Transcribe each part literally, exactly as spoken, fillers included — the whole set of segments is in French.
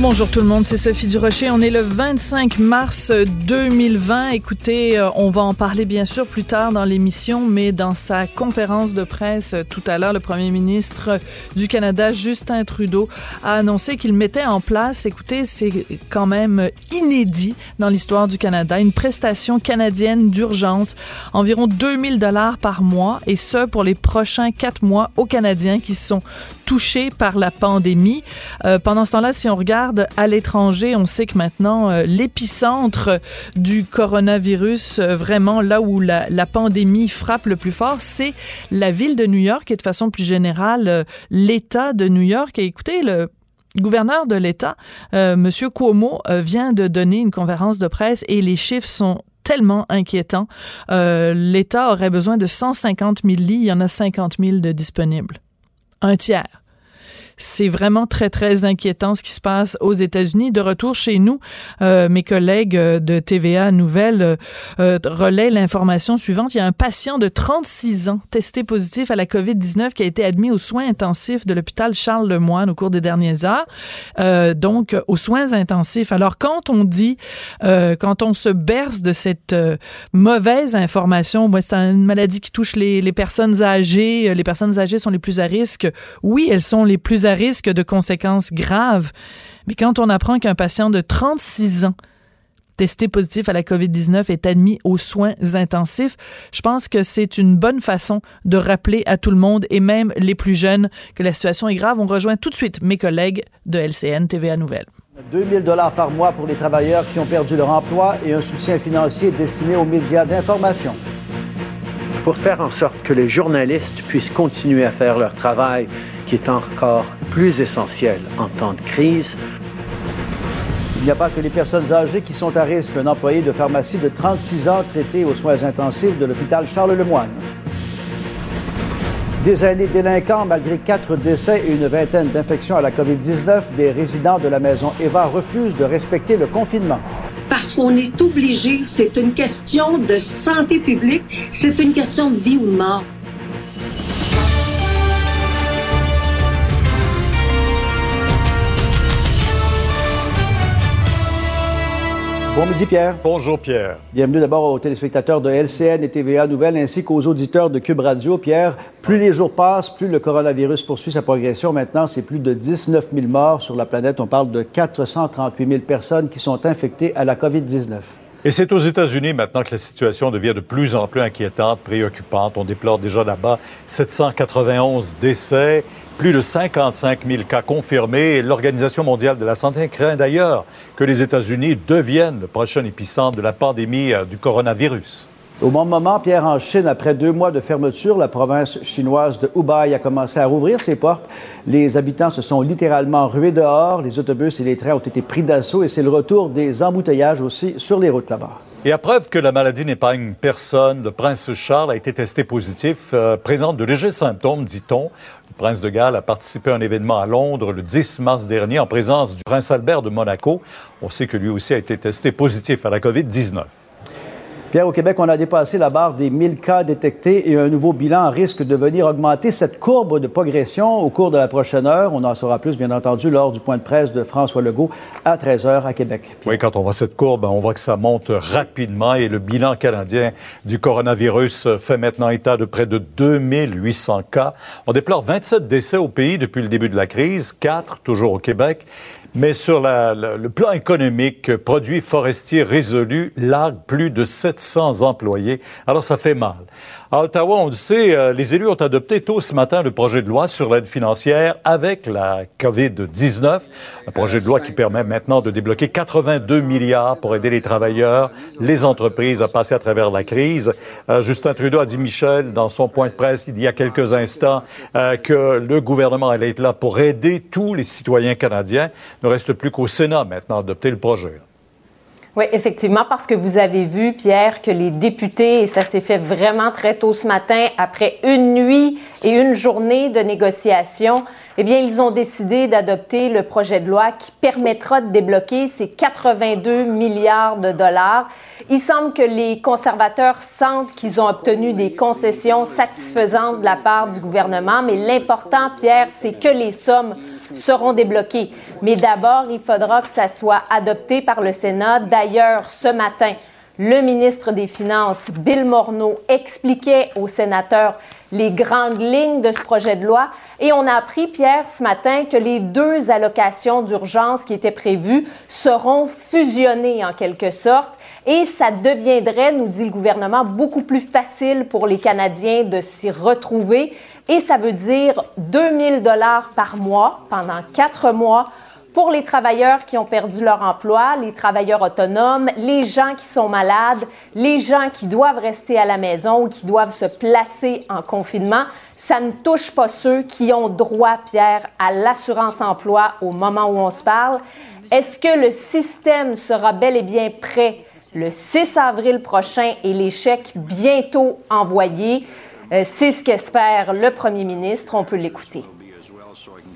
Bonjour tout le monde, c'est Sophie Durocher. On est le vingt-cinq mars deux mille vingt. Écoutez, on va en parler bien sûr plus tard dans l'émission, mais dans sa conférence de presse tout à l'heure, le premier ministre du Canada, Justin Trudeau, a annoncé qu'il mettait en place, écoutez, c'est quand même inédit dans l'histoire du Canada, une prestation canadienne d'urgence, environ deux mille dollars par mois, et ce pour les prochains quatre mois aux Canadiens qui sont touchés par la pandémie. Euh, pendant ce temps-là, si on regarde à l'étranger, on sait que maintenant, euh, l'épicentre du coronavirus, euh, vraiment là où la, la pandémie frappe le plus fort, c'est la ville de New York et de façon plus générale, euh, l'État de New York. Et écoutez, le gouverneur de l'État, euh, M. Cuomo, euh, vient de donner une conférence de presse et les chiffres sont tellement inquiétants. Euh, L'État aurait besoin de cent cinquante mille lits, il y en a cinquante mille de disponibles. Un tiers. C'est vraiment très, très inquiétant ce qui se passe aux États-Unis. De retour chez nous, euh, mes collègues de T V A Nouvelles euh, relaient l'information suivante. Il y a un patient de trente-six ans testé positif à la covid dix-neuf qui a été admis aux soins intensifs de l'hôpital Charles-Le Moyne au cours des dernières heures. Euh, donc, aux soins intensifs. Alors, quand on dit, euh, quand on se berce de cette euh, mauvaise information, bon, c'est une maladie qui touche les, les personnes âgées. Les personnes âgées sont les plus à risque. Oui, elles sont les plus à risque de conséquences graves. Mais quand on apprend qu'un patient de trente-six ans testé positif à la covid dix-neuf est admis aux soins intensifs, je pense que c'est une bonne façon de rappeler à tout le monde et même les plus jeunes que la situation est grave. On rejoint tout de suite mes collègues de L C N T V A Nouvelles. deux mille dollars par mois pour les travailleurs qui ont perdu leur emploi et un soutien financier destiné aux médias d'information. Pour faire en sorte que les journalistes puissent continuer à faire leur travail, qui est encore plus essentiel en temps de crise. Il n'y a pas que les personnes âgées qui sont à risque. Un employé de pharmacie de trente-six ans traité aux soins intensifs de l'hôpital Charles-Le Moyne. Des aînés délinquants, malgré quatre décès et une vingtaine d'infections à la covid dix-neuf, des résidents de la maison Eva refusent de respecter le confinement. Parce qu'on est obligé, c'est une question de santé publique, c'est une question de vie ou de mort. Bon midi, Pierre. Bonjour, Pierre. Bienvenue d'abord aux téléspectateurs de L C N et T V A Nouvelles ainsi qu'aux auditeurs de Cube Radio. Pierre, plus les jours passent, plus le coronavirus poursuit sa progression. Maintenant, c'est plus de dix-neuf mille morts sur la planète. On parle de quatre cent trente-huit mille personnes qui sont infectées à la covid dix-neuf. Et c'est aux États-Unis maintenant que la situation devient de plus en plus inquiétante, préoccupante. On déplore déjà là-bas sept cent quatre-vingt-onze décès, plus de cinquante-cinq mille cas confirmés. Et l'Organisation mondiale de la santé craint d'ailleurs que les États-Unis deviennent le prochain épicentre de la pandémie du coronavirus. Au même moment, Pierre, en Chine, après deux mois de fermeture, la province chinoise de Hubei a commencé à rouvrir ses portes. Les habitants se sont littéralement rués dehors. Les autobus et les trains ont été pris d'assaut et c'est le retour des embouteillages aussi sur les routes là-bas. Et à preuve que la maladie n'épargne personne, le prince Charles a été testé positif, euh, présente de légers symptômes, dit-on. Le prince de Galles a participé à un événement à Londres le dix mars dernier en présence du prince Albert de Monaco. On sait que lui aussi a été testé positif à la covid dix-neuf. Pierre, au Québec, on a dépassé la barre des mille cas détectés et un nouveau bilan risque de venir augmenter cette courbe de progression au cours de la prochaine heure. On en saura plus, bien entendu, lors du point de presse de François Legault à treize heures à Québec. Pierre. Oui, quand on voit cette courbe, on voit que ça monte rapidement et le bilan canadien du coronavirus fait maintenant état de près de deux mille huit cents cas. On déplore vingt-sept décès au pays depuis le début de la crise, quatre toujours au Québec. Mais sur la, la, le plan économique, Produit forestier résolu largue plus de sept cents employés. Alors, ça fait mal. À Ottawa, on le sait, euh, les élus ont adopté tôt ce matin le projet de loi sur l'aide financière avec la COVID dix-neuf. Un projet de loi qui permet maintenant de débloquer quatre-vingt-deux milliards pour aider les travailleurs, les entreprises à passer à travers la crise. Euh, Justin Trudeau a dit, Michel, dans son point de presse il y a quelques instants, euh, que le gouvernement allait être là pour aider tous les citoyens canadiens. Il ne reste plus qu'au Sénat maintenant d'adopter le projet. Oui, effectivement, parce que vous avez vu, Pierre, que les députés, et ça s'est fait vraiment très tôt ce matin, après une nuit et une journée de négociations, eh bien, ils ont décidé d'adopter le projet de loi qui permettra de débloquer ces quatre-vingt-deux milliards de dollars. Il semble que les conservateurs sentent qu'ils ont obtenu des concessions satisfaisantes de la part du gouvernement, mais l'important, Pierre, c'est que les sommes seront débloqués. Mais d'abord, il faudra que ça soit adopté par le Sénat. D'ailleurs, ce matin, le ministre des Finances, Bill Morneau, expliquait aux sénateurs les grandes lignes de ce projet de loi. Et on a appris, Pierre, ce matin, que les deux allocations d'urgence qui étaient prévues seront fusionnées en quelque sorte. Et ça deviendrait, nous dit le gouvernement, beaucoup plus facile pour les Canadiens de s'y retrouver. Et ça veut dire deux mille dollars par mois pendant quatre mois pour les travailleurs qui ont perdu leur emploi, les travailleurs autonomes, les gens qui sont malades, les gens qui doivent rester à la maison ou qui doivent se placer en confinement. Ça ne touche pas ceux qui ont droit, Pierre, à l'assurance-emploi au moment où on se parle. Est-ce que le système sera bel et bien prêt le six avril prochain et les chèques bientôt envoyés? C'est ce qu'espère le premier ministre. On peut l'écouter.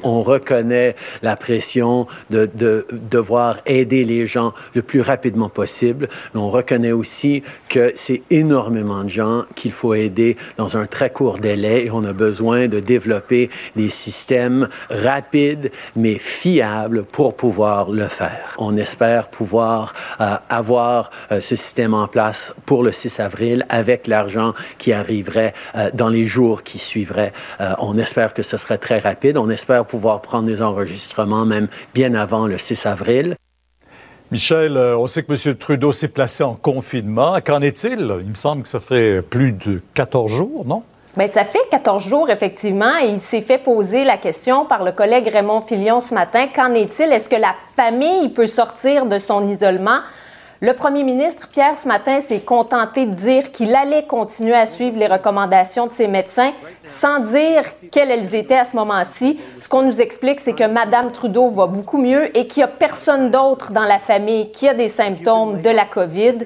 On reconnaît la pression de, de devoir aider les gens le plus rapidement possible. Mais on reconnaît aussi que c'est énormément de gens qu'il faut aider dans un très court délai et on a besoin de développer des systèmes rapides mais fiables pour pouvoir le faire. On espère pouvoir euh, avoir euh, ce système en place pour le six avril avec l'argent qui arriverait euh, dans les jours qui suivraient. Euh, on espère que ce serait très rapide. On espère pouvoir prendre des enregistrements même bien avant le six avril. Michel, on sait que M. Trudeau s'est placé en confinement. Qu'en est-il? Il me semble que ça fait plus de quatorze jours, non? Bien, ça fait quatorze jours, effectivement, et il s'est fait poser la question par le collègue Raymond Fillon ce matin. Qu'en est-il? Est-ce que la famille peut sortir de son isolement? Le premier ministre, Pierre, ce matin, s'est contenté de dire qu'il allait continuer à suivre les recommandations de ses médecins sans dire quelles elles étaient à ce moment-ci. Ce qu'on nous explique, c'est que Mme Trudeau va beaucoup mieux et qu'il n'y a personne d'autre dans la famille qui a des symptômes de la COVID.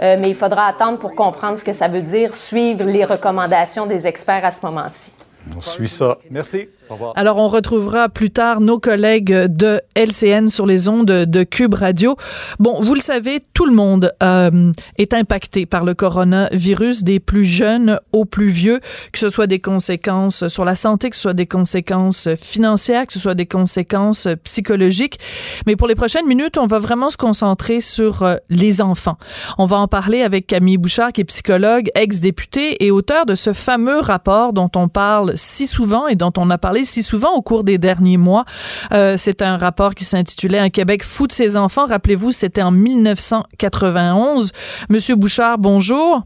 Euh, mais il faudra attendre pour comprendre ce que ça veut dire suivre les recommandations des experts à ce moment-ci. On suit ça. Merci. Au revoir. Alors, on retrouvera plus tard nos collègues de L C N sur les ondes de Cube Radio. Bon, vous le savez, tout le monde euh, est impacté par le coronavirus, des plus jeunes aux plus vieux, que ce soit des conséquences sur la santé, que ce soit des conséquences financières, que ce soit des conséquences psychologiques. Mais pour les prochaines minutes, on va vraiment se concentrer sur euh, les enfants. On va en parler avec Camille Bouchard, qui est psychologue, ex-députée et auteure de ce fameux rapport dont on parle si souvent et dont on a parlé si souvent au cours des derniers mois. Euh, c'est un rapport qui s'intitulait « Un Québec fou de ses enfants ». Rappelez-vous, c'était en dix-neuf cent quatre-vingt-onze. Monsieur Bouchard, bonjour.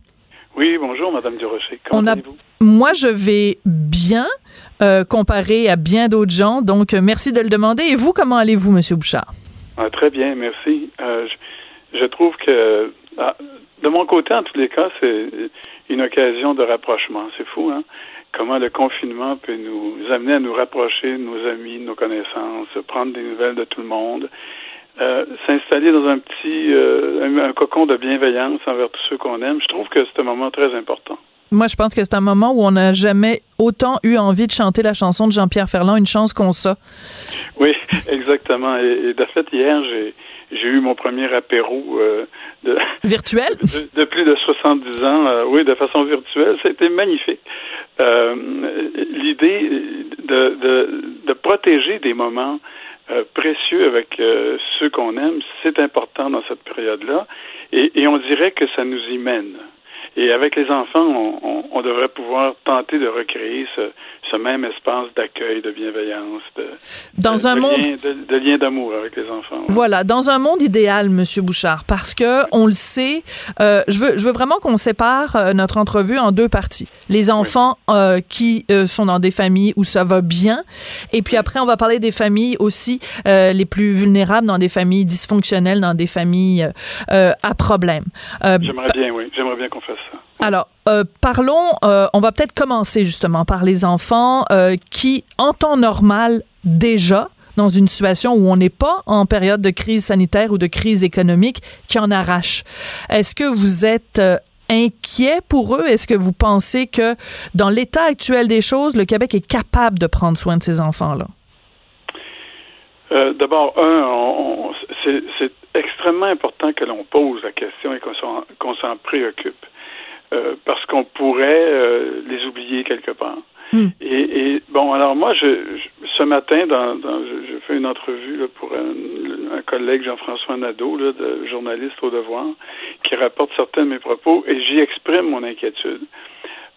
Oui, bonjour, Madame Durocher. Comment a... allez-vous? Moi, je vais bien, euh, comparé à bien d'autres gens. Donc, merci de le demander. Et vous, comment allez-vous, Monsieur Bouchard? Ah, très bien, merci. Euh, je, je trouve que, ah, de mon côté, en tous les cas, c'est une occasion de rapprochement. C'est fou, hein? Comment le confinement peut nous amener à nous rapprocher de nos amis, de nos connaissances, prendre des nouvelles de tout le monde, euh, s'installer dans un petit euh, un, un cocon de bienveillance envers tous ceux qu'on aime. Je trouve que c'est un moment très important. Moi, je pense que c'est un moment où on n'a jamais autant eu envie de chanter la chanson de Jean-Pierre Ferland, Une chance qu'on ça. Oui, exactement. Et, et de fait, hier, j'ai J'ai eu mon premier apéro euh, de, virtuel de, de plus de soixante-dix ans, euh, oui, de façon virtuelle. C'était magnifique. Euh, l'idée de, de, de protéger des moments euh, précieux avec euh, ceux qu'on aime, c'est important dans cette période-là. Et, et on dirait que ça nous y mène. Et avec les enfants, on, on, on devrait pouvoir tenter de recréer ce, ce même espace d'accueil, de bienveillance, de, dans de, un de, monde... lien, de, de lien d'amour avec les enfants. Ouais. Voilà, dans un monde idéal, Monsieur Bouchard, parce que on le sait, euh, je veux, je veux vraiment qu'on sépare euh, notre entrevue en deux parties. Les enfants oui. euh, qui euh, sont dans des familles où ça va bien, et puis après on va parler des familles aussi euh, les plus vulnérables, dans des familles dysfonctionnelles, dans des familles euh, à problème. Euh, j'aimerais bien, oui, j'aimerais bien qu'on fasse ça. Alors, euh, parlons, euh, on va peut-être commencer justement par les enfants euh, qui, en temps normal déjà, dans une situation où on n'est pas en période de crise sanitaire ou de crise économique, qui en arrachent. Est-ce que vous êtes euh, inquiet pour eux? Est-ce que vous pensez que, dans l'état actuel des choses, le Québec est capable de prendre soin de ces enfants-là? Euh, d'abord, un, on, on, c'est, c'est extrêmement important que l'on pose la question et qu'on s'en, qu'on s'en préoccupe. Euh, parce qu'on pourrait euh, les oublier quelque part. Mm. Et, et bon, alors moi, je, je ce matin, dans, dans, je, je fais une entrevue là, pour un, un collègue, Jean-François Nadeau, là, de, journaliste au Devoir, qui rapporte certains de mes propos, et j'y exprime mon inquiétude.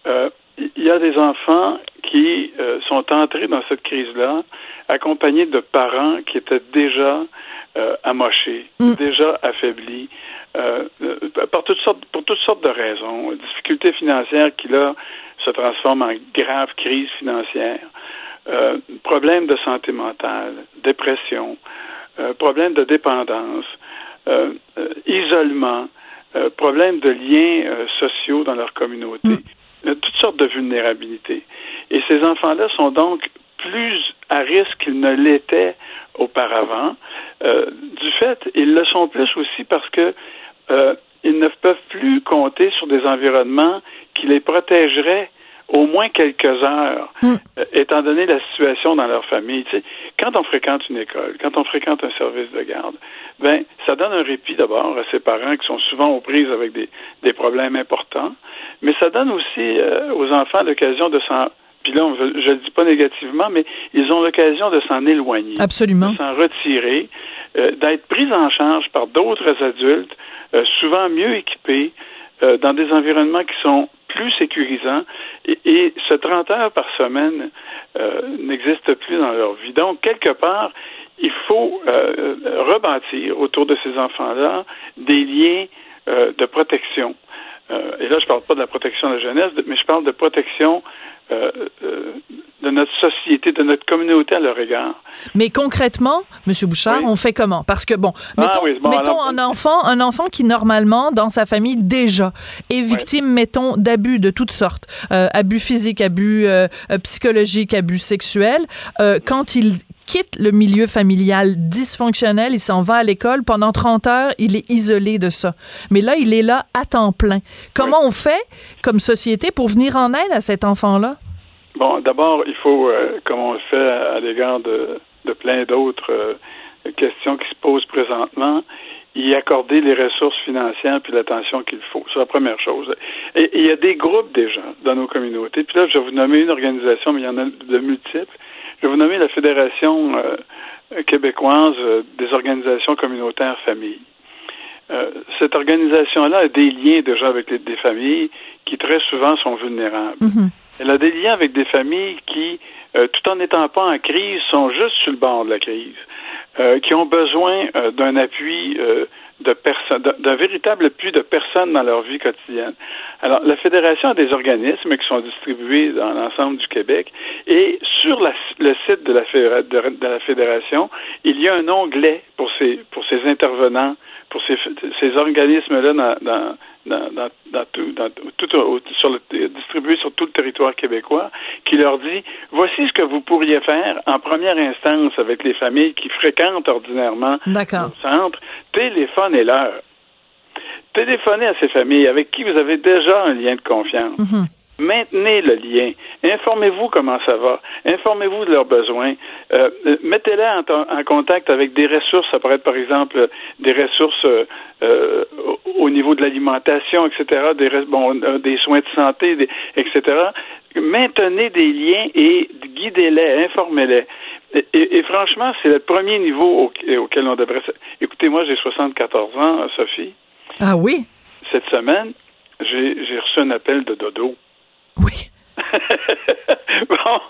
Euh, il y a des enfants qui euh, sont entrés dans cette crise-là, accompagnés de parents qui étaient déjà euh, amochés, mm. déjà affaiblis, Euh, par toutes sortes, pour toutes sortes de raisons, difficultés financières qui, là, se transforment en grave crise financière, euh, problèmes de santé mentale, dépression, euh, problèmes de dépendance, euh, euh, isolement, euh, problèmes de liens euh, sociaux dans leur communauté, mmh. euh, toutes sortes de vulnérabilités. Et ces enfants-là sont donc plus à risque qu'ils ne l'étaient auparavant. Euh, du fait, ils le sont plus aussi parce que Euh, ils ne peuvent plus compter sur des environnements qui les protégeraient au moins quelques heures, mm. euh, étant donné la situation dans leur famille. Tu sais, quand on fréquente une école, quand on fréquente un service de garde, ben, ça donne un répit d'abord à ces parents qui sont souvent aux prises avec des, des problèmes importants, mais ça donne aussi euh, aux enfants l'occasion de s'en... Puis là, on, je le dis pas négativement, mais ils ont l'occasion de s'en éloigner. Absolument. De s'en retirer, euh, d'être pris en charge par d'autres adultes, euh, souvent mieux équipés, euh, dans des environnements qui sont plus sécurisants. Et, et ce trente heures par semaine euh, n'existe plus dans leur vie. Donc, quelque part, il faut euh, rebâtir autour de ces enfants-là des liens euh, de protection. Euh, et là, je parle pas de la protection de la jeunesse, mais je parle de protection Euh, euh, de notre société, de notre communauté à leur égard. Mais concrètement, M. Bouchard, oui. on fait comment? Parce que, bon, mettons, ah oui, bon, mettons alors... un enfant, un enfant qui, normalement, dans sa famille, déjà, est victime, oui. mettons, d'abus de toutes sortes. Euh, abus physiques, abus euh, psychologiques, abus sexuels. Euh, quand il quitte le milieu familial dysfonctionnel, il s'en va à l'école, pendant trente heures, il est isolé de ça. Mais là, il est là à temps plein. Comment oui. on fait, comme société, pour venir en aide à cet enfant-là? Bon, d'abord, il faut, euh, comme on le fait à, à l'égard de, de plein d'autres euh, questions qui se posent présentement, y accorder les ressources financières puis l'attention qu'il faut. C'est la première chose. Et il y a des groupes déjà dans nos communautés. Puis là, je vais vous nommer une organisation, mais il y en a de multiples. Je vais vous nommer la Fédération euh, québécoise euh, des organisations communautaires familles. Euh, cette organisation-là a des liens déjà avec les, des familles qui très souvent sont vulnérables. Mm-hmm. Elle a des liens avec des familles qui, euh, tout en n'étant pas en crise, sont juste sur le bord de la crise, euh, qui ont besoin euh, d'un appui euh, de personnes, d'un, d'un véritable appui de personnes dans leur vie quotidienne. Alors, la Fédération a des organismes qui sont distribués dans l'ensemble du Québec, et sur la, le site de la, fédéra, de, de la Fédération, il y a un onglet pour ces, pour ces intervenants, pour ces, ces organismes-là dans, dans Dans, dans, dans tout, dans, tout sur le, distribué sur tout le territoire québécois, qui leur dit voici ce que vous pourriez faire en première instance avec les familles qui fréquentent ordinairement le centre. Téléphonez-leur. Téléphonez à ces familles avec qui vous avez déjà un lien de confiance. Mm-hmm. Maintenez le lien. Informez-vous comment ça va. Informez-vous de leurs besoins. Euh, mettez-les en, t- en contact avec des ressources. Ça pourrait être, par exemple, des ressources euh, euh, au niveau de l'alimentation, et cetera, des, res- bon, euh, des soins de santé, des, et cetera. Maintenez des liens et guidez-les, informez-les. Et, et, et franchement, c'est le premier niveau au- auquel on devrait... Écoutez, moi, j'ai soixante-quatorze ans, Sophie. Ah oui? Cette semaine, j'ai, j'ai reçu un appel de dodo. Oui. Bon,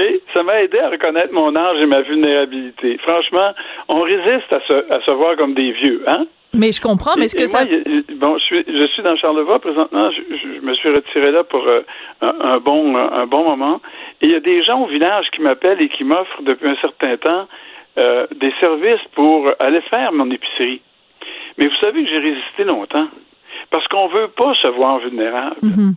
et ça m'a aidé à reconnaître mon âge et ma vulnérabilité. Franchement, on résiste à se, à se voir comme des vieux, hein? Mais je comprends, mais est-ce que moi, ça... Bon, je suis, je suis dans Charlevoix présentement, je, je, je me suis retiré là pour euh, un, un, bon, un bon moment, et il y a des gens au village qui m'appellent et qui m'offrent depuis un certain temps euh, des services pour aller faire mon épicerie. Mais vous savez que j'ai résisté longtemps, parce qu'on veut pas se voir vulnérable. Mm-hmm.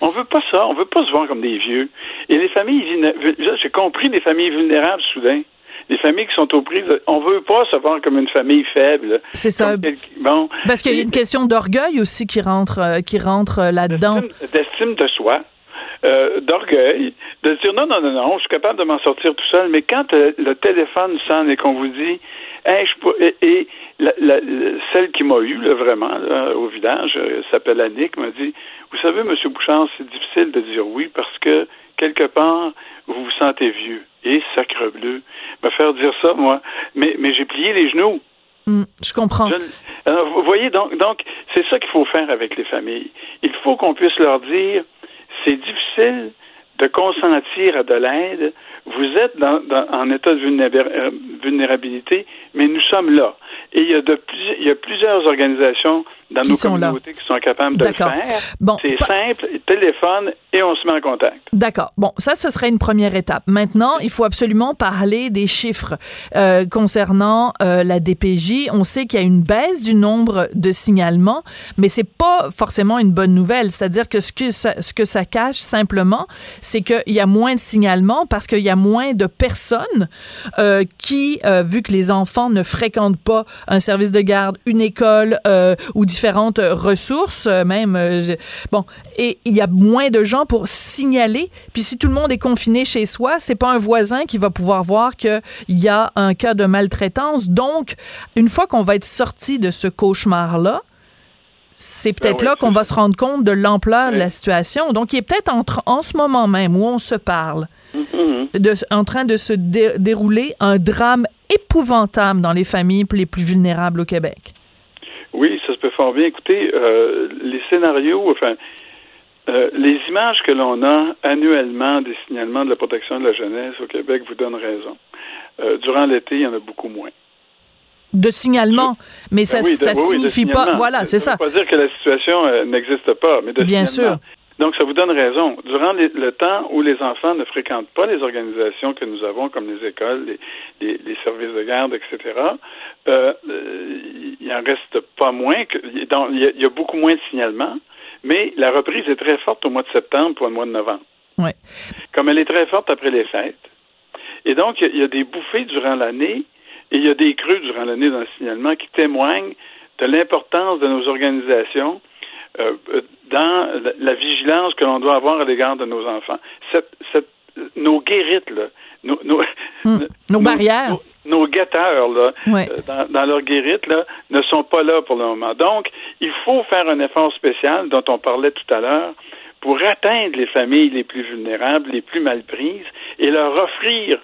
On veut pas ça, on veut pas se voir comme des vieux. Et les familles, j'ai compris les familles vulnérables soudain. Les familles qui sont aux prises, on veut pas se voir comme une famille faible. C'est ça. Quel... Bon. Parce qu'il y a une question d'orgueil aussi qui rentre, qui rentre là-dedans. D'estime, d'estime de soi, euh, d'orgueil, de dire non, non, non, non, je suis capable de m'en sortir tout seul. Mais quand euh, le téléphone sonne et qu'on vous dit, hey, je peux, et, et la, la, celle qui m'a eu là, vraiment là, au village, euh, s'appelle Annick, m'a dit, vous savez, M. Bouchard, c'est difficile de dire oui parce que quelque part, vous vous sentez vieux. Et sacrebleu, me faire dire ça, moi. Mais, mais j'ai plié les genoux. Mmh, je comprends. Je, alors, vous voyez, donc, donc, c'est ça qu'il faut faire avec les familles. Il faut qu'on puisse leur dire, c'est difficile de consentir à de l'aide. Vous êtes dans, dans, en état de vulnérabilité, mais nous sommes là. Et il y a, de, il y a plusieurs organisations dans qui nos communautés là, qui sont capables de D'accord. le faire. Bon, c'est pa- simple, téléphone et on se met en contact. D'accord. Bon, ça, ce serait une première étape. Maintenant, il faut absolument parler des chiffres euh, concernant euh, la D P J. On sait qu'il y a une baisse du nombre de signalements, mais c'est pas forcément une bonne nouvelle. C'est-à-dire que ce que ça, ce que ça cache simplement, c'est qu'il y a moins de signalements parce qu'il y a moins de personnes euh, qui, euh, vu que les enfants ne fréquentent pas un service de garde, une école euh, ou différentes ressources, même. Euh, bon, et il y a moins de gens pour signaler. Puis si tout le monde est confiné chez soi, c'est pas un voisin qui va pouvoir voir qu'il y a un cas de maltraitance. Donc, une fois qu'on va être sorti de ce cauchemar-là, c'est peut-être ben oui, là qu'on va se rendre compte de l'ampleur oui. de la situation. Donc, il est peut-être en, tra- en ce moment même où on se parle, mm-hmm. de, en train de se dé- dérouler un drame épouvantable dans les familles les plus vulnérables au Québec. Oui, ça se peut fort bien. Écoutez, euh, les scénarios, enfin, euh, les images que l'on a annuellement des signalements de la protection de la jeunesse au Québec vous donnent raison. Euh, durant l'été, il y en a beaucoup moins. De signalement, mais ben ça, oui, de, ça oui, signifie pas... Voilà, c'est ça. Ça ne veut pas dire que la situation euh, n'existe pas, mais de Bien sûr. Donc, ça vous donne raison. Durant les, le temps où les enfants ne fréquentent pas les organisations que nous avons, comme les écoles, les, les, les services de garde, et cetera, euh, il en reste pas moins. Que, donc, il, y a, il y a beaucoup moins de signalements, mais la reprise est très forte au mois de septembre pour le mois de novembre. Ouais. Comme elle est très forte après les fêtes. Et donc, il y a, il y a des bouffées durant l'année et il y a des creux durant l'année dans le signalement qui témoignent de l'importance de nos organisations Euh, dans la, la vigilance que l'on doit avoir à l'égard de nos enfants. Cette, cette, nos guérites, là, nos, nos, mmh, nos barrières, nos, nos guetteurs là, oui. euh, dans, dans leurs guérites là, ne sont pas là pour le moment. Donc, il faut faire un effort spécial dont on parlait tout à l'heure pour atteindre les familles les plus vulnérables, les plus mal prises et leur offrir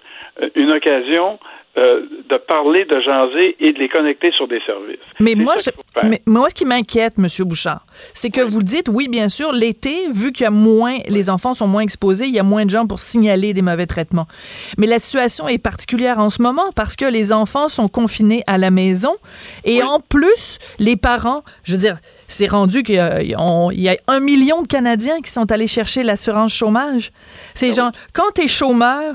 une occasion Euh, de parler, de jaser et de les connecter sur des services. Mais moi, je, mais moi, ce qui m'inquiète, M. Bouchard, c'est que oui. vous dites, oui, bien sûr, l'été, vu qu'il y a moins, les enfants sont moins exposés, il y a moins de gens pour signaler des mauvais traitements. Mais la situation est particulière en ce moment parce que les enfants sont confinés à la maison et oui. en plus, les parents, je veux dire, c'est rendu qu'il y a, on, il y a un million de Canadiens qui sont allés chercher l'assurance chômage. C'est oui. genre, quand t'es chômeur,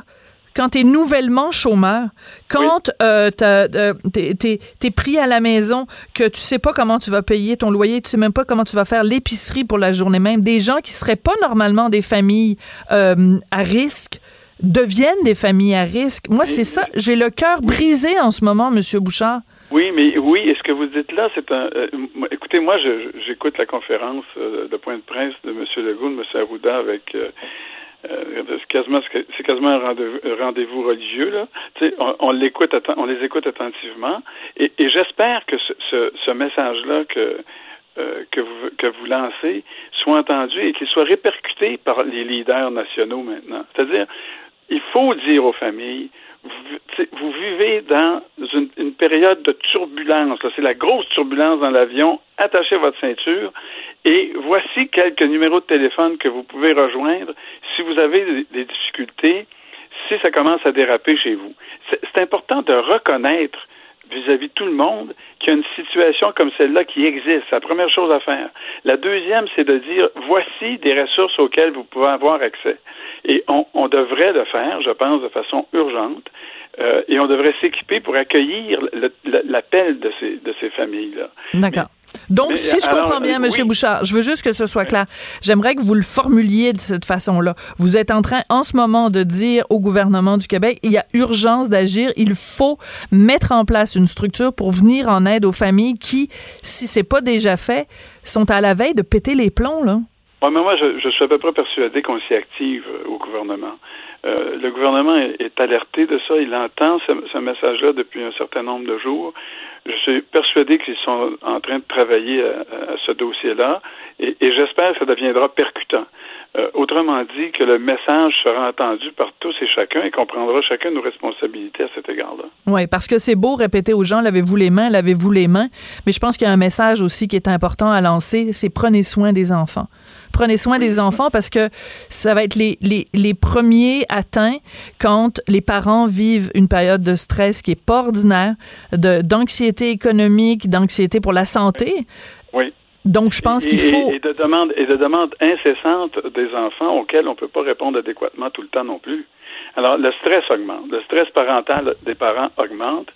quand t'es nouvellement chômeur, quand oui. euh, t'as, euh, t'es, t'es, t'es pris à la maison, que tu sais pas comment tu vas payer ton loyer, tu sais même pas comment tu vas faire l'épicerie pour la journée même, des gens qui seraient pas normalement des familles euh, à risque deviennent des familles à risque. Moi, c'est ça. J'ai le cœur brisé en ce moment, M. Bouchard. Oui, mais oui, et ce que vous dites là, c'est un... Euh, écoutez, moi, je, j'écoute la conférence euh, de point de presse de M. Legault, de M. Arruda avec... Euh, Euh, c'est quasiment, c'est quasiment un rendez-vous, un rendez-vous religieux là. Tu sais, on, on l'écoute, atten- on les écoute attentivement, et, et j'espère que ce, ce, ce message-là que euh, que vous que vous lancez soit entendu et qu'il soit répercuté par les leaders nationaux maintenant. C'est-à-dire, il faut dire aux familles, vous, vous vivez dans une, une période de turbulence, là, c'est la grosse turbulence dans l'avion, attachez votre ceinture et voici quelques numéros de téléphone que vous pouvez rejoindre si vous avez des, des difficultés, si ça commence à déraper chez vous. C'est, c'est important de reconnaître vis-à-vis de tout le monde qu'il y a une situation comme celle-là qui existe. C'est la première chose à faire. La deuxième, c'est de dire, voici des ressources auxquelles vous pouvez avoir accès. Et on, on devrait le faire, je pense, de façon urgente. Euh, et on devrait s'équiper pour accueillir le, le, l'appel de ces, de ces familles-là. D'accord. Mais, Donc, Mais, si je alors, comprends bien, M. Oui. Bouchard, je veux juste que ce soit clair. J'aimerais que vous le formuliez de cette façon-là. Vous êtes en train, en ce moment, de dire au gouvernement du Québec, il y a urgence d'agir. Il faut mettre en place une structure pour venir en aide aux familles qui, si c'est pas déjà fait, sont à la veille de péter les plombs, là. Ouais, mais moi, je, je suis à peu près persuadé qu'on s'y active au gouvernement. Euh, le gouvernement est, est alerté de ça. Il entend ce, ce message-là depuis un certain nombre de jours. Je suis persuadé qu'ils sont en train de travailler à, à ce dossier-là et, et j'espère que ça deviendra percutant. Euh, autrement dit, que le message sera entendu par tous et chacun et qu'on prendra chacun nos responsabilités à cet égard-là. Oui, parce que c'est beau répéter aux gens « lavez-vous les mains, lavez-vous les mains », mais je pense qu'il y a un message aussi qui est important à lancer, c'est « prenez soin des enfants ». Prenez soin des enfants parce que ça va être les, les, les premiers atteints quand les parents vivent une période de stress qui n'est pas ordinaire, de, d'anxiété économique, d'anxiété pour la santé. Oui. Donc, je pense et, qu'il faut... Et de demandes et de demandes incessantes des enfants auxquelles on ne peut pas répondre adéquatement tout le temps non plus. Alors, le stress augmente. Le stress parental des parents augmente.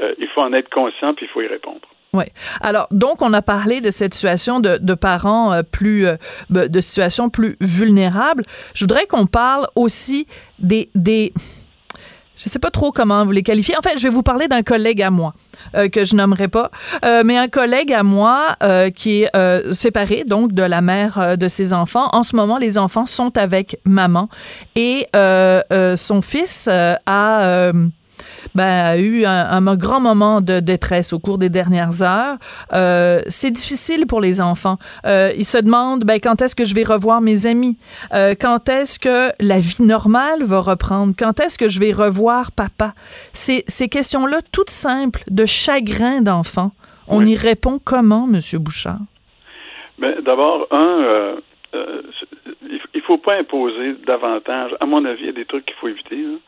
Euh, il faut en être conscient puis il faut y répondre. Oui. Alors, donc, on a parlé de cette situation de, de parents euh, plus, euh, de situations plus vulnérables. Je voudrais qu'on parle aussi des, des, je sais pas trop comment vous les qualifier. En fait, je vais vous parler d'un collègue à moi, euh, que je nommerai pas, euh, mais un collègue à moi euh, qui est euh, séparé, donc, de la mère euh, de ses enfants. En ce moment, les enfants sont avec maman et euh, euh, son fils euh, a... Euh, Ben, a eu un, un grand moment de détresse au cours des dernières heures. Euh, c'est difficile pour les enfants. Euh, ils se demandent, ben, quand est-ce que je vais revoir mes amis? Euh, quand est-ce que la vie normale va reprendre? Quand est-ce que je vais revoir papa? C'est, ces questions-là, toutes simples, de chagrin d'enfant. On oui. y répond comment, M. Bouchard? Ben, d'abord, un... Euh, euh, il faut pas imposer davantage. À mon avis, il y a des trucs qu'il faut éviter, hein.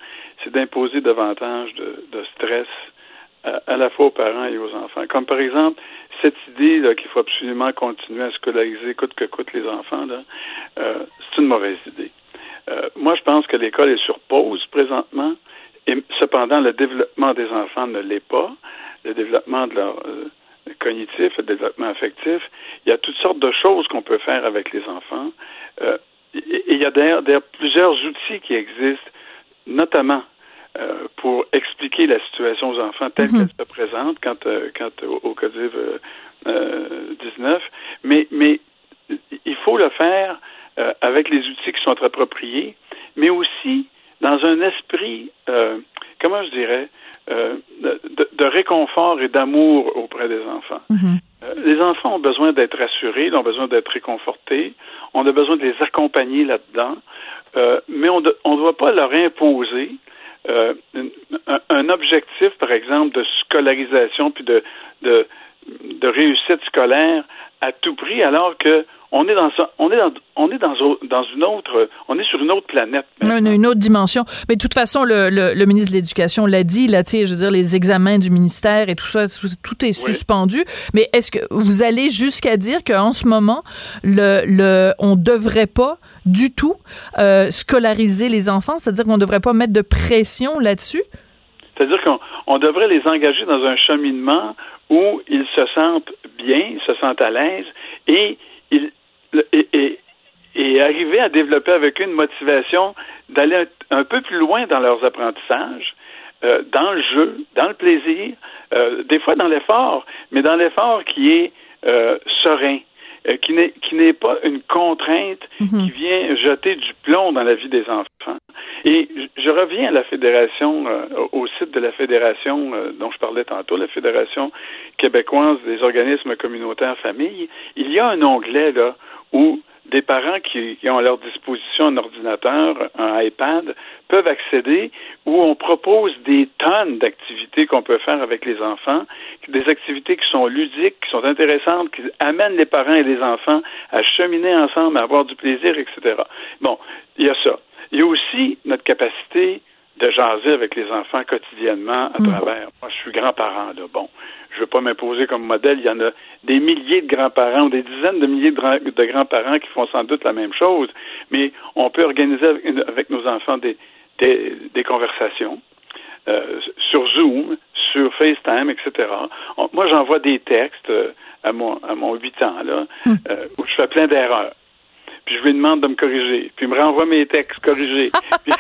C'est d'imposer davantage de, de stress à, à la fois aux parents et aux enfants. Comme par exemple, cette idée là, qu'il faut absolument continuer à scolariser coûte que coûte les enfants, là, euh, c'est une mauvaise idée. Euh, moi, je pense que l'école est sur pause présentement, et cependant, le développement des enfants ne l'est pas. Le développement de leur euh, cognitif, le développement affectif, il y a toutes sortes de choses qu'on peut faire avec les enfants. Euh, et, et il y a d'ailleurs, d'ailleurs plusieurs outils qui existent, notamment euh, pour expliquer la situation aux enfants telle mmh. qu'elle se présente quant, euh, quant au, au COVID dix-neuf. Euh, mais, mais il faut le faire euh, avec les outils qui sont appropriés, mais aussi dans un esprit, euh, comment je dirais, euh, de, de réconfort et d'amour auprès des enfants. Mmh. Euh, les enfants ont besoin d'être rassurés, ils ont besoin d'être réconfortés, on a besoin de les accompagner là-dedans. Euh, mais on de, on doit pas leur imposer euh, une, un, un objectif, par exemple, de scolarisation puis de, de, de réussite scolaire à tout prix, alors que on est dans on est dans on est dans, dans une autre on est sur une autre planète. Une, une autre dimension. Mais de toute façon, le, le, le ministre de l'Éducation l'a dit, là, tu sais, je veux dire, les examens du ministère et tout ça, tout, tout est oui. suspendu. Mais est-ce que vous allez jusqu'à dire qu'en ce moment, le le on devrait pas du tout euh, scolariser les enfants, c'est-à-dire qu'on devrait pas mettre de pression là-dessus? C'est-à-dire qu'on on devrait les engager dans un cheminement où ils se sentent bien, ils se sentent à l'aise et ils Et, et, et arriver à développer avec eux une motivation d'aller un, un peu plus loin dans leurs apprentissages, euh, dans le jeu, dans le plaisir, euh, des fois dans l'effort, mais dans l'effort qui est euh, serein, euh, qui n'est, qui n'est pas une contrainte mm-hmm. qui vient jeter du plomb dans la vie des enfants. Et je reviens à la fédération, euh, au site de la fédération euh, dont je parlais tantôt, la Fédération québécoise des organismes communautaires familles. Il y a un onglet là où des parents qui ont à leur disposition un ordinateur, un iPad, peuvent accéder, où on propose des tonnes d'activités qu'on peut faire avec les enfants, des activités qui sont ludiques, qui sont intéressantes, qui amènent les parents et les enfants à cheminer ensemble, à avoir du plaisir, et cetera. Bon, il y a ça. Il y a aussi notre capacité de jaser avec les enfants quotidiennement à mmh. travers. Moi, je suis grand-parent, là, bon. Je ne veux pas m'imposer comme modèle. Il y en a des milliers de grands-parents ou des dizaines de milliers de, gra- de grands-parents qui font sans doute la même chose, mais on peut organiser avec, avec nos enfants des, des, des conversations euh, sur Zoom, sur FaceTime, et cetera. On, moi, j'envoie des textes euh, à mon à mon huit ans, là, mmh. euh, où je fais plein d'erreurs. Puis je lui demande de me corriger. Puis il me renvoie mes textes corrigés. Puis,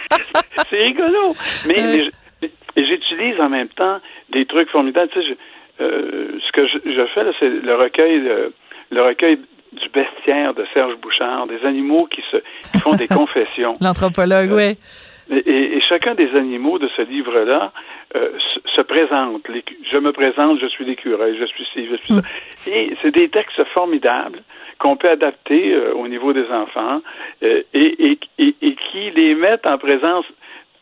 c'est rigolo. Mais, mais, je, mais j'utilise en même temps des trucs formidables. Tu sais, je, euh, ce que je, je fais, là, c'est le recueil, le, le recueil du bestiaire de Serge Bouchard, des animaux qui se qui font des confessions. L'anthropologue, euh, oui. Et, et chacun des animaux de ce livre-là euh, se, se présente. Les, je me présente, je suis l'écureuil, je suis ci, je suis ça. Mm. Et c'est des textes formidables qu'on peut adapter euh, au niveau des enfants euh, et, et, et, et qui les mettent en présence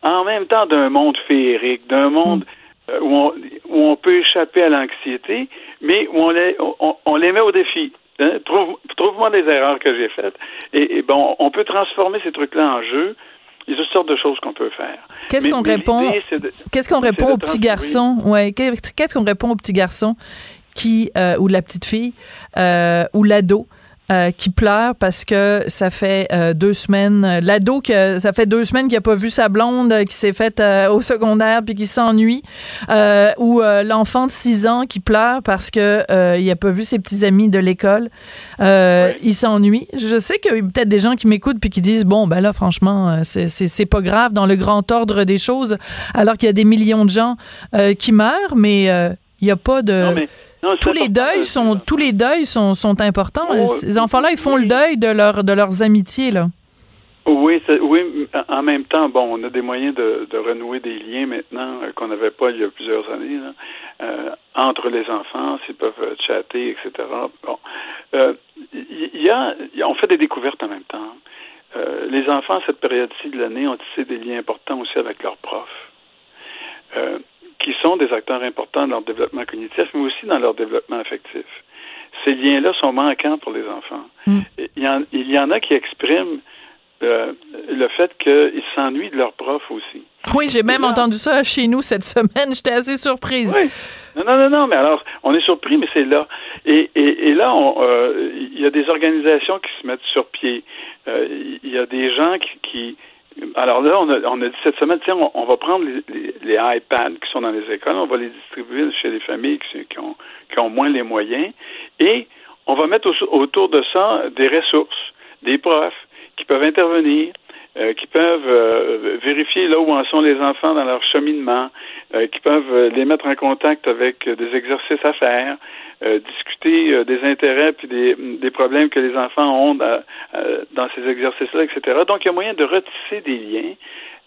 en même temps d'un monde féerique, d'un monde euh, où, on, où on peut échapper à l'anxiété, mais où on les, on, on les met au défi. Hein? Trouve, trouve-moi les erreurs que j'ai faites. Et, et bon, on peut transformer ces trucs-là en jeu. Il y a toutes sortes de choses qu'on peut faire. Qu'est-ce mais, qu'on mais répond, de, qu'est-ce qu'on répond au petit garçon? Ouais, qu'est-ce qu'on répond au petit garçon qui, euh, ou la petite fille euh, ou l'ado? Euh, qui pleure parce que ça fait euh, deux semaines, euh, l'ado, que ça fait deux semaines qu'il n'a pas vu sa blonde euh, qui s'est faite euh, au secondaire puis qui s'ennuie, euh, ou euh, l'enfant de six ans qui pleure parce que euh, il n'a pas vu ses petits amis de l'école, euh, oui. il s'ennuie. Je sais qu'il y a peut-être des gens qui m'écoutent puis qui disent bon ben là franchement c'est c'est, c'est pas grave dans le grand ordre des choses, alors qu'il y a des millions de gens euh, qui meurent, mais il euh, n'y a pas de non, mais... Non, tous les deuils sont tous les deuils sont sont importants. Oh, ces enfants-là, ils font oui. le deuil de leur de leurs amitiés là. Oui, c'est, oui. En même temps, bon, on a des moyens de, de renouer des liens maintenant euh, qu'on n'avait pas il y a plusieurs années là, euh, entre les enfants, s'ils peuvent chatter, et cetera. Bon, euh, il y a, y a, on fait des découvertes en même temps. Euh, les enfants à cette période-ci de l'année ont tissé des liens importants aussi avec leurs profs. Euh, qui sont des acteurs importants dans leur développement cognitif, mais aussi dans leur développement affectif. Ces liens-là sont manquants pour les enfants. Mm. Il, y en, il y en a qui expriment euh, le fait qu'ils s'ennuient de leurs profs aussi. Oui, j'ai même non. entendu ça chez nous cette semaine. J'étais assez surprise. Oui. Non, non, non, non, mais alors, on est surpris, mais c'est là. Et, et, et là, il euh, y a des organisations qui se mettent sur pied. Il euh, y a des gens qui... qui Alors là, on a, on a dit cette semaine, tiens, on, on va prendre les, les, les iPads qui sont dans les écoles, on va les distribuer chez les familles qui, qui, ont, qui ont moins les moyens, et on va mettre au, autour de ça des ressources, des profs qui peuvent intervenir, euh, qui peuvent euh, vérifier là où en sont les enfants dans leur cheminement, euh, qui peuvent les mettre en contact avec des exercices à faire, euh, discuter euh, des intérêts puis des, des problèmes que les enfants ont dans, euh, dans ces exercices-là, et cetera. Donc, il y a moyen de retisser des liens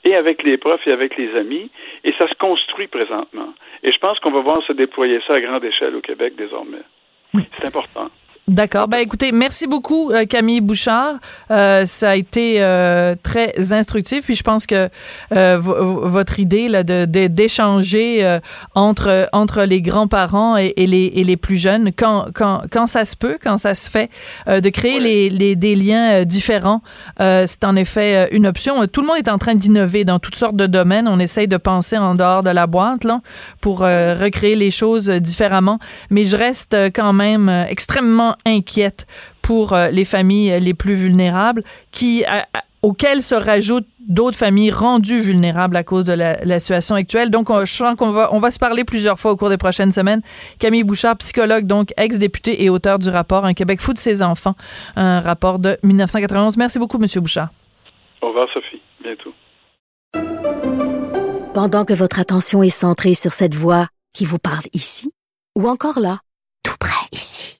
et avec les profs et avec les amis, et ça se construit présentement. Et je pense qu'on va voir se déployer ça à grande échelle au Québec désormais. Oui. C'est important. D'accord. Ben écoutez, merci beaucoup Camille Bouchard. Euh, ça a été euh, très instructif. Puis je pense que euh, v- votre idée là de, de d'échanger euh, entre entre les grands-parents et, et les et les plus jeunes, quand quand quand ça se peut, quand ça se fait, euh, de créer les, les des liens différents, euh, c'est en effet une option. Tout le monde est en train d'innover dans toutes sortes de domaines. On essaye de penser en dehors de la boîte là pour euh, recréer les choses différemment. Mais je reste quand même extrêmement inquiète pour euh, les familles les plus vulnérables, qui, à, à, auxquelles se rajoutent d'autres familles rendues vulnérables à cause de la, la situation actuelle. Donc, on, je sens qu'on va, on va se parler plusieurs fois au cours des prochaines semaines. Camille Bouchard, psychologue, donc ex-députée et auteur du rapport Un Québec fou de ses enfants, un rapport de dix-neuf cent quatre-vingt-onze. Merci beaucoup, M. Bouchard. Au revoir, Sophie. Bientôt. Pendant que votre attention est centrée sur cette voix qui vous parle ici, ou encore là, tout près ici,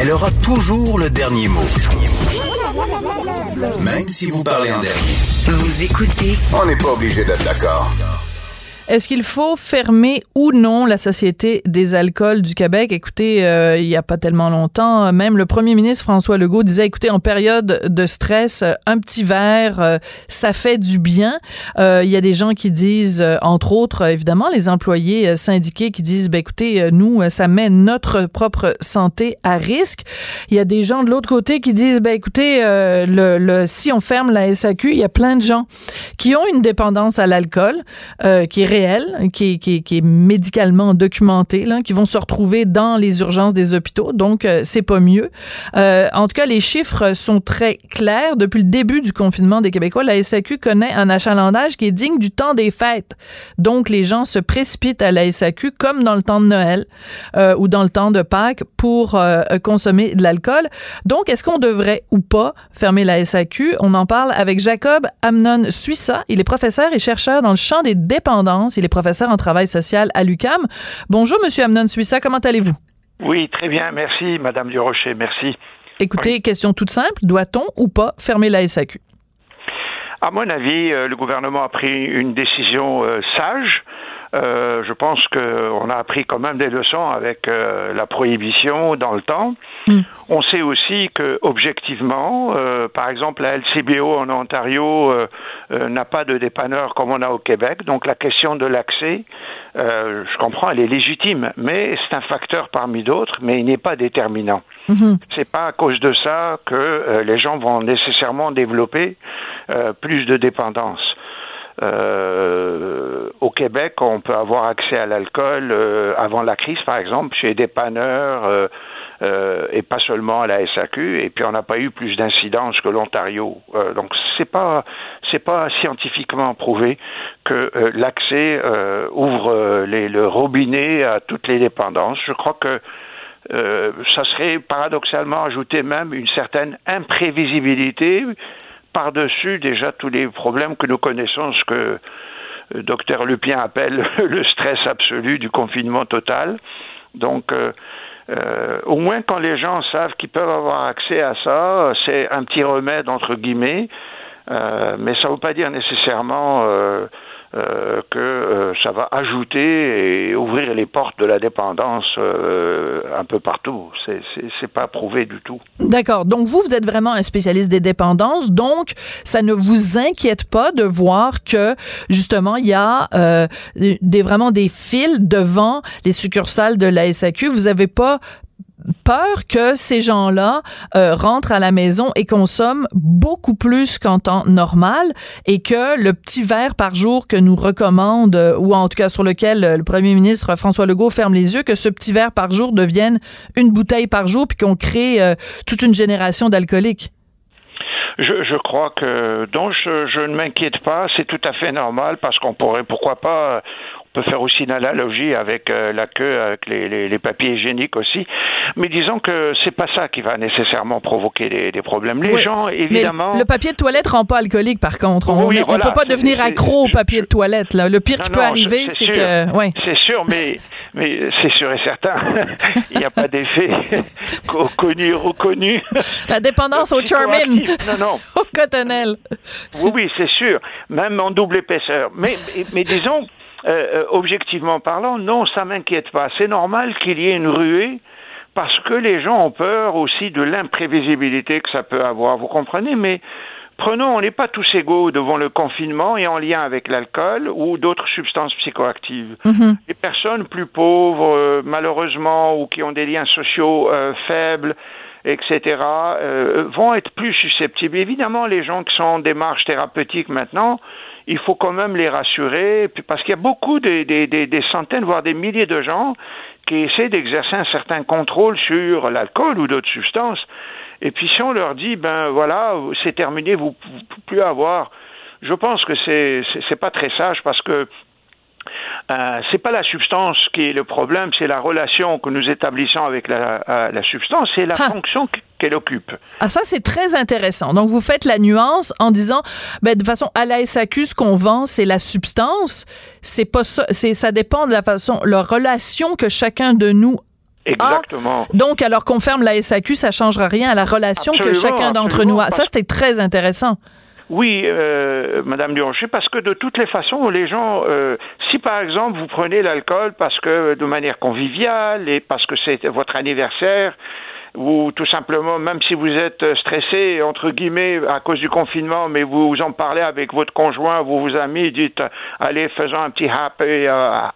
Elle aura toujours le dernier mot. Même si vous parlez en dernier. Vous écoutez. On n'est pas obligé d'être d'accord. Est-ce qu'il faut fermer ou non la Société des alcools du Québec? Écoutez, euh, il n'y a pas tellement longtemps, même le premier ministre François Legault disait, écoutez, en période de stress, un petit verre, euh, ça fait du bien. Euh, il y a des gens qui disent, euh, entre autres, évidemment, les employés syndiqués qui disent, ben écoutez, nous, ça met notre propre santé à risque. Il y a des gens de l'autre côté qui disent, ben écoutez, euh, le, le, si on ferme la S A Q, il y a plein de gens qui ont une dépendance à l'alcool, euh, qui est Qui, qui, qui est médicalement documenté, là, qui vont se retrouver dans les urgences des hôpitaux, donc euh, c'est pas mieux. Euh, en tout cas, les chiffres sont très clairs. Depuis le début du confinement des Québécois, la S A Q connaît un achalandage qui est digne du temps des fêtes. Donc, les gens se précipitent à la S A Q, comme dans le temps de Noël euh, ou dans le temps de Pâques, pour euh, consommer de l'alcool. Donc, est-ce qu'on devrait ou pas fermer la S A Q? On en parle avec Jacob Amnon Suissa. Il est professeur et chercheur dans le champ des dépendances. Il est professeur en travail social à l'U Q A M. Bonjour, M. Amnon Suissa, comment allez-vous? Oui, très bien, merci, Mme Durocher, merci. Écoutez, oui. Question toute simple, doit-on ou pas fermer la S A Q? À mon avis, le gouvernement a pris une décision sage. Euh, je pense qu'on a appris quand même des leçons avec euh, la prohibition dans le temps. Mm. On sait aussi que, objectivement, euh, par exemple, la L C B O en Ontario euh, euh, n'a pas de dépanneur comme on a au Québec. Donc, la question de l'accès, euh, je comprends, elle est légitime, mais c'est un facteur parmi d'autres, mais il n'est pas déterminant. Mm-hmm. C'est pas à cause de ça que euh, les gens vont nécessairement développer euh, plus de dépendance. Euh, au Québec, on peut avoir accès à l'alcool euh, avant la crise, par exemple, chez des dépanneurs euh, euh, et pas seulement à la S A Q. Et puis, on n'a pas eu plus d'incidences que l'Ontario. Euh, donc, c'est pas c'est pas scientifiquement prouvé que euh, l'accès euh, ouvre euh, les, le robinet à toutes les dépendances. Je crois que euh, ça serait paradoxalement ajouter même une certaine imprévisibilité par-dessus déjà tous les problèmes que nous connaissons, ce que docteur Lupien appelle le stress absolu du confinement total. Donc, euh, euh, au moins quand les gens savent qu'ils peuvent avoir accès à ça, c'est un petit remède entre guillemets, euh, mais ça ne veut pas dire nécessairement euh, euh, que euh, ça va ajouter et ouvrir les portes de la dépendance euh, un peu partout. C'est, c'est, c'est pas prouvé du tout. D'accord. Donc, vous, vous êtes vraiment un spécialiste des dépendances. Donc, ça ne vous inquiète pas de voir que, justement, il y a euh, des, vraiment des files devant les succursales de la S A Q. Vous n'avez pas peur que ces gens-là euh, rentrent à la maison et consomment beaucoup plus qu'en temps normal et que le petit verre par jour que nous recommande, euh, ou en tout cas sur lequel le premier ministre François Legault ferme les yeux, que ce petit verre par jour devienne une bouteille par jour puis qu'on crée euh, toute une génération d'alcooliques? Je, je crois que... Donc, je, je ne m'inquiète pas. C'est tout à fait normal parce qu'on pourrait, pourquoi pas... On peut faire aussi une analogie avec euh, la queue, avec les, les, les papiers hygiéniques aussi. Mais disons que c'est pas ça qui va nécessairement provoquer des, des problèmes. Les oui, gens, évidemment... Le papier de toilette rend pas alcoolique, par contre. On oui, ne voilà, peut pas devenir accro au papier de toilette. Là. Le pire non, qui peut non, arriver, c'est, c'est sûr, que... Ouais. C'est sûr, mais, mais c'est sûr et certain. Il n'y a pas d'effet connu, reconnu. La dépendance au Charmin, non, non. au Cottonelle. Oui, oui, c'est sûr. Même en double épaisseur. Mais, mais, mais disons... Euh, objectivement parlant, non, ça m'inquiète pas. C'est normal qu'il y ait une ruée parce que les gens ont peur aussi de l'imprévisibilité que ça peut avoir. Vous comprenez? Mais prenons, on n'est pas tous égaux devant le confinement et en lien avec l'alcool ou d'autres substances psychoactives. Mm-hmm. Les personnes plus pauvres, euh, malheureusement, ou qui ont des liens sociaux euh, faibles, et cetera, euh, vont être plus susceptibles. Évidemment, les gens qui sont en démarche thérapeutique maintenant, il faut quand même les rassurer, parce qu'il y a beaucoup, des, des, des, des centaines, voire des milliers de gens qui essaient d'exercer un certain contrôle sur l'alcool ou d'autres substances. Et puis si on leur dit, ben voilà, c'est terminé, vous ne pouvez plus avoir... Je pense que c'est, c'est, c'est pas très sage, parce que Euh, c'est pas la substance qui est le problème, c'est la relation que nous établissons avec la, euh, la substance et la ah. fonction qu'elle occupe. Ah, ça, c'est très intéressant. Donc, vous faites la nuance en disant, ben, de façon, à la S A Q, ce qu'on vend, c'est la substance. C'est pas ça, c'est, ça dépend de la façon, la relation que chacun de nous Exactement. Ah, donc, alors qu'on ferme la S A Q, ça ne changera rien à la relation absolument, que chacun d'entre nous a. Ça, c'était très intéressant. Oui, euh, Madame Durocher, parce que de toutes les façons, les gens, euh, si par exemple vous prenez l'alcool parce que de manière conviviale et parce que c'est votre anniversaire, ou tout simplement, même si vous êtes stressé, entre guillemets, à cause du confinement, mais vous en parlez avec votre conjoint, vous vos amis, dites, allez, faisons un petit happy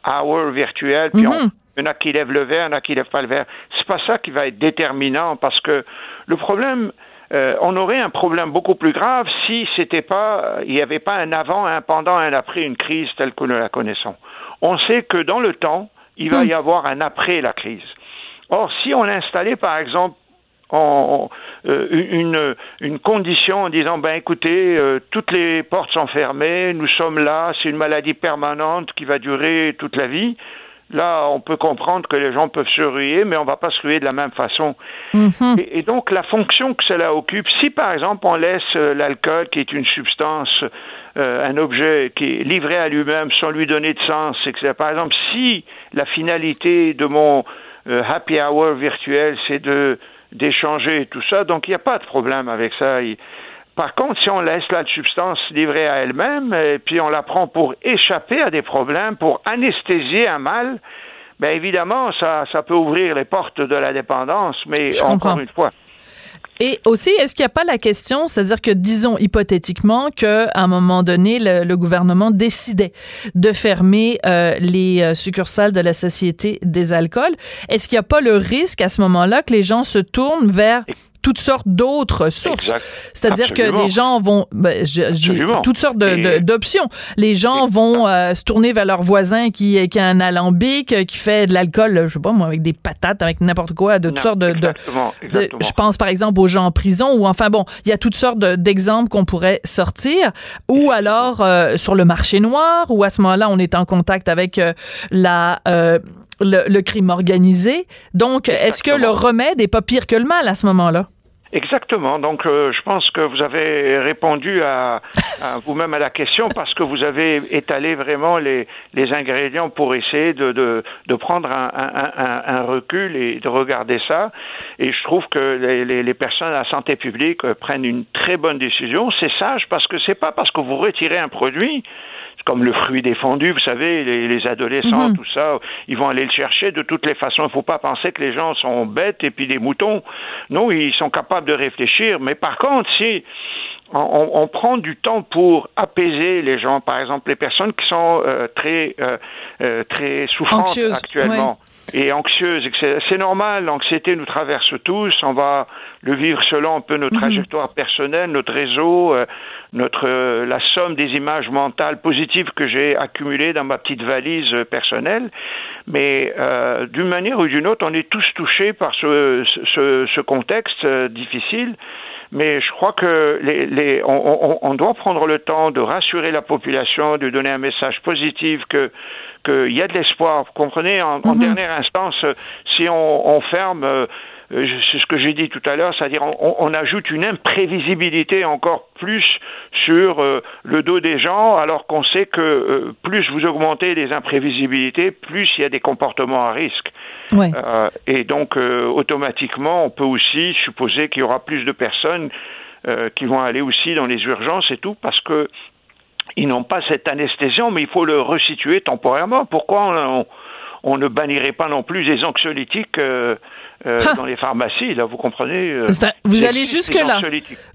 hour virtuel, puis mm-hmm. on... Il y en a qui lèvent le verre, il y en a qui lèvent pas le verre. C'est pas ça qui va être déterminant parce que le problème, euh, on aurait un problème beaucoup plus grave si c'était pas, il n'y avait pas un avant, un pendant, un après une crise telle que nous la connaissons. On sait que dans le temps, il va y avoir un après la crise. Or, si on installait par exemple en, euh, une, une condition en disant, ben écoutez, euh, toutes les portes sont fermées, nous sommes là, c'est une maladie permanente qui va durer toute la vie. Là, on peut comprendre que les gens peuvent se ruer, mais on ne va pas se ruer de la même façon. Mm-hmm. Et, et donc, la fonction que cela occupe, si par exemple on laisse euh, l'alcool, qui est une substance, euh, un objet qui est livré à lui-même sans lui donner de sens, c'est que par exemple, si la finalité de mon euh, happy hour virtuel, c'est de d'échanger tout ça, donc il n'y a pas de problème avec ça. Il, Par contre, si on laisse la substance livrée à elle-même, et puis on la prend pour échapper à des problèmes, pour anesthésier un mal, bien évidemment, ça, ça peut ouvrir les portes de la dépendance, mais Je encore comprends. une fois... Et aussi, est-ce qu'il n'y a pas la question, c'est-à-dire que, disons hypothétiquement, qu'à un moment donné, le, le gouvernement décidait de fermer euh, les succursales de la Société des alcools, est-ce qu'il n'y a pas le risque à ce moment-là que les gens se tournent vers toutes sortes d'autres sources? Exact. C'est-à-dire Absolument. que des gens vont... Ben, je, j'ai toutes sortes de, de, d'options. Les gens Exactement. vont euh, se tourner vers leur voisin qui, qui a un alambic, qui fait de l'alcool, je sais pas moi, avec des patates, avec n'importe quoi, de toutes non, sortes de... Exactement. de, de Exactement. Je pense, par exemple, aux gens en prison, ou enfin, bon, il y a toutes sortes de, d'exemples qu'on pourrait sortir, ou alors euh, sur le marché noir, où à ce moment-là, on est en contact avec euh, la... Euh, Le, le crime organisé. Donc, Exactement. est-ce que le remède n'est pas pire que le mal à ce moment-là? Exactement. Donc, euh, je pense que vous avez répondu à, à vous-même à la question parce que vous avez étalé vraiment les, les ingrédients pour essayer de, de, de prendre un, un, un, un recul et de regarder ça. Et je trouve que les, les, les personnes à la santé publique prennent une très bonne décision. C'est sage parce que c'est pas parce que vous retirez un produit comme le fruit défendu, vous savez, les, les adolescents, mmh. tout ça, ils vont aller le chercher de toutes les façons. Il ne faut pas penser que les gens sont bêtes et puis des moutons. Non, ils sont capables de réfléchir. Mais par contre, si on, on prend du temps pour apaiser les gens, par exemple, les personnes qui sont euh, très, euh, euh, très souffrantes Anxieuse, actuellement. Ouais. Et anxieuse, c'est, c'est normal, l'anxiété nous traverse tous, on va le vivre selon un peu notre trajectoire mmh. personnelle, notre réseau, euh, notre euh, la somme des images mentales positives que j'ai accumulées dans ma petite valise euh, personnelle, mais euh, d'une manière ou d'une autre, on est tous touchés par ce, ce, ce contexte euh, difficile. Mais je crois que les, les, on, on, on doit prendre le temps de rassurer la population, de donner un message positif que qu'il y a de l'espoir. Vous comprenez, en, mm-hmm. en dernière instance, si on, on ferme, euh, c'est ce que j'ai dit tout à l'heure, c'est-à-dire on, on ajoute une imprévisibilité encore plus sur euh, le dos des gens, alors qu'on sait que euh, plus vous augmentez les imprévisibilités, plus il y a des comportements à risque. Ouais. Euh, et donc, euh, automatiquement, on peut aussi supposer qu'il y aura plus de personnes euh, qui vont aller aussi dans les urgences et tout, parce que ils n'ont pas cette anesthésion, mais il faut le resituer temporairement. Pourquoi on, on, on ne bannirait pas non plus les anxiolytiques euh, euh, dans les pharmacies, là, vous comprenez? Euh, un, vous allez jusque-là.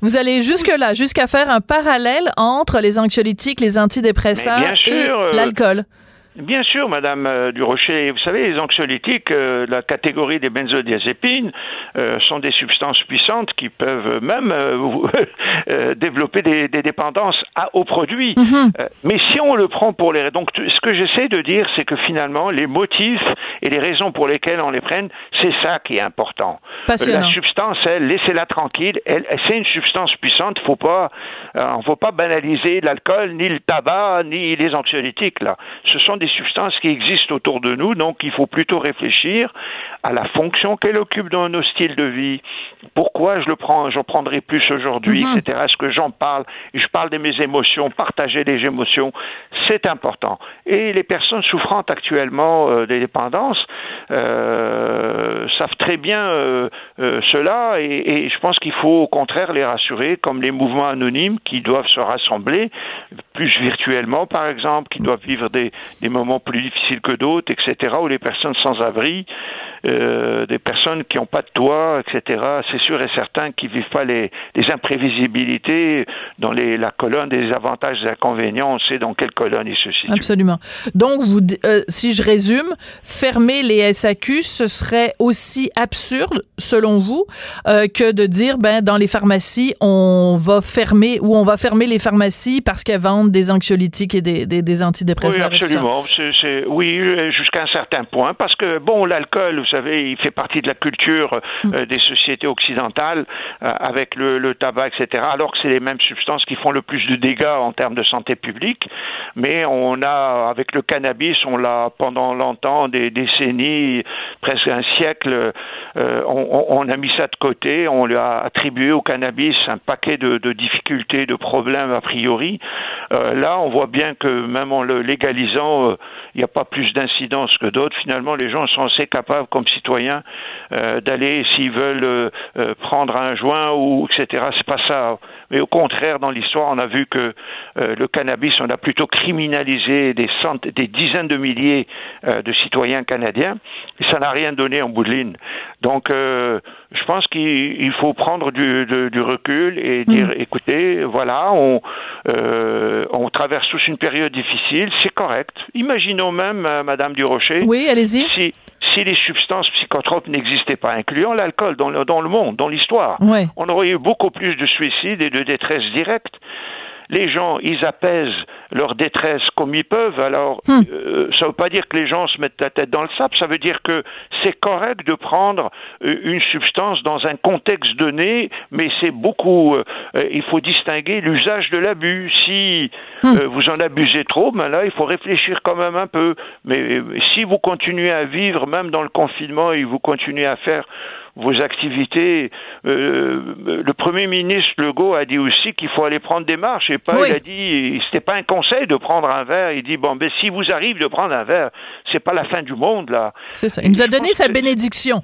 Vous allez jusque-là, jusqu'à faire un parallèle entre les anxiolytiques, les antidépresseurs sûr, et euh, l'alcool. Bien sûr, Madame Durocher. Vous savez, les anxiolytiques, euh, la catégorie des benzodiazépines, euh, sont des substances puissantes qui peuvent même euh, euh, développer des, des dépendances à, aux produits. Mm-hmm. Euh, mais si on le prend pour les... Donc, t- ce que j'essaie de dire, c'est que finalement, les motifs et les raisons pour lesquelles on les prenne, c'est ça qui est important. Passionnant. Euh, la substance, elle, laissez-la tranquille. Elle, c'est une substance puissante. Faut pas, euh, on ne faut pas banaliser l'alcool, ni le tabac, ni les anxiolytiques. Là, ce sont des des substances qui existent autour de nous, donc il faut plutôt réfléchir à la fonction qu'elle occupe dans nos styles de vie. Pourquoi je le prends, j'en prendrai plus aujourd'hui, mm-hmm. et cetera. Est-ce que j'en parle? Je parle de mes émotions, partager les émotions, c'est important. Et les personnes souffrant actuellement euh, des dépendances euh, savent très bien euh, euh, cela, et, et je pense qu'il faut au contraire les rassurer, comme les mouvements anonymes qui doivent se rassembler plus virtuellement, par exemple, qui doivent vivre des, des moments plus difficiles que d'autres, et cetera, ou les personnes sans abri, euh, des personnes qui n'ont pas de toit, et cetera. C'est sûr et certain qu'ils ne vivent pas les, les imprévisibilités dans les, la colonne des avantages et inconvénients. On sait dans quelle colonne ils se situent. Absolument. Donc, vous, euh, si je résume, fermer les S A Q, ce serait aussi absurde, selon vous, euh, que de dire, ben, dans les pharmacies, on va fermer ou on va fermer les pharmacies parce qu'elles vendent des anxiolytiques et des, des, des antidépresseurs. Oui, absolument. C'est, c'est, oui, jusqu'à un certain point. Parce que, bon, l'alcool, vous savez, il fait partie de la culture euh, des sociétés occidentales euh, avec le, le tabac, et cetera. Alors que c'est les mêmes substances qui font le plus de dégâts en termes de santé publique. Mais on a, avec le cannabis, on l'a pendant longtemps, des décennies, presque un siècle, euh, on, on a mis ça de côté. On lui a attribué au cannabis un paquet de, de difficultés, de problèmes a priori. Euh, là, on voit bien que même en le légalisant, il euh, n'y a pas plus d'incidence que d'autres. Finalement, les gens sont assez capables, comme citoyens, euh, d'aller, s'ils veulent, euh, euh, prendre un joint, ou et cetera. C'est pas ça. Mais au contraire, dans l'histoire, on a vu que euh, le cannabis, on a plutôt criminalisé des centaines, des dizaines de milliers euh, de citoyens canadiens. Et ça n'a rien donné en bout de ligne. Donc, euh, je pense qu'il faut prendre du, de, du recul et dire, mmh. écoutez, voilà, on... Euh, on traverse tous une période difficile, c'est correct. Imaginons même, euh, Madame Durocher, oui, allez-y. Si, si les substances psychotropes n'existaient pas, incluant l'alcool dans le, dans le monde, dans l'histoire, ouais. on aurait eu beaucoup plus de suicides et de détresse directe. Les gens, ils apaisent leur détresse comme ils peuvent, alors hmm. euh, ça ne veut pas dire que les gens se mettent la tête dans le sable, ça veut dire que c'est correct de prendre une substance dans un contexte donné, mais c'est beaucoup, euh, il faut distinguer l'usage de l'abus. Si hmm. euh, vous en abusez trop, ben là il faut réfléchir quand même un peu, mais euh, si vous continuez à vivre même dans le confinement et vous continuez à faire vos activités, euh, le premier ministre Legault a dit aussi qu'il faut aller prendre des marches, et pas, oui. il a dit, c'était pas un conseil de prendre un verre, il dit, bon, ben, si vous arrive de prendre un verre, c'est pas la fin du monde, là. C'est ça, il et nous a donné sa bénédiction.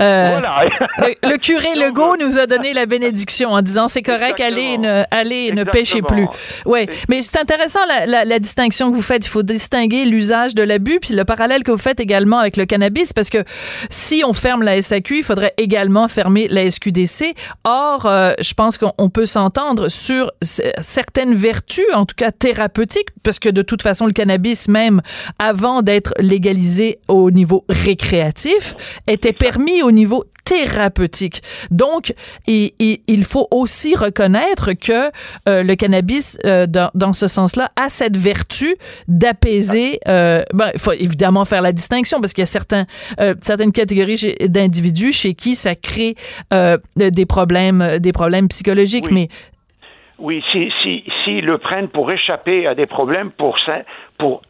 Euh, voilà. le, le curé Legault nous a donné la bénédiction en disant, c'est correct, Exactement. allez, ne, allez, ne pêchez plus. Oui, mais c'est intéressant la, la, la distinction que vous faites, il faut distinguer l'usage de l'abus, puis le parallèle que vous faites également avec le cannabis, parce que si on ferme la S A Q, il faudrait également fermer la S Q D C. Or, euh, je pense qu'on peut s'entendre sur c- certaines vertus, en tout cas thérapeutiques, parce que de toute façon, le cannabis, même avant d'être légalisé au niveau récréatif, était permis au niveau thérapeutique. Donc, et, et, il faut aussi reconnaître que euh, le cannabis, euh, dans, dans ce sens-là, a cette vertu d'apaiser... Euh, ben, il faut évidemment faire la distinction, parce qu'il y a certains, euh, certaines catégories d'individus chez qui ça crée euh, des problèmes, des problèmes psychologiques, oui. mais oui, si si si le prennent pour échapper à des problèmes, pour pour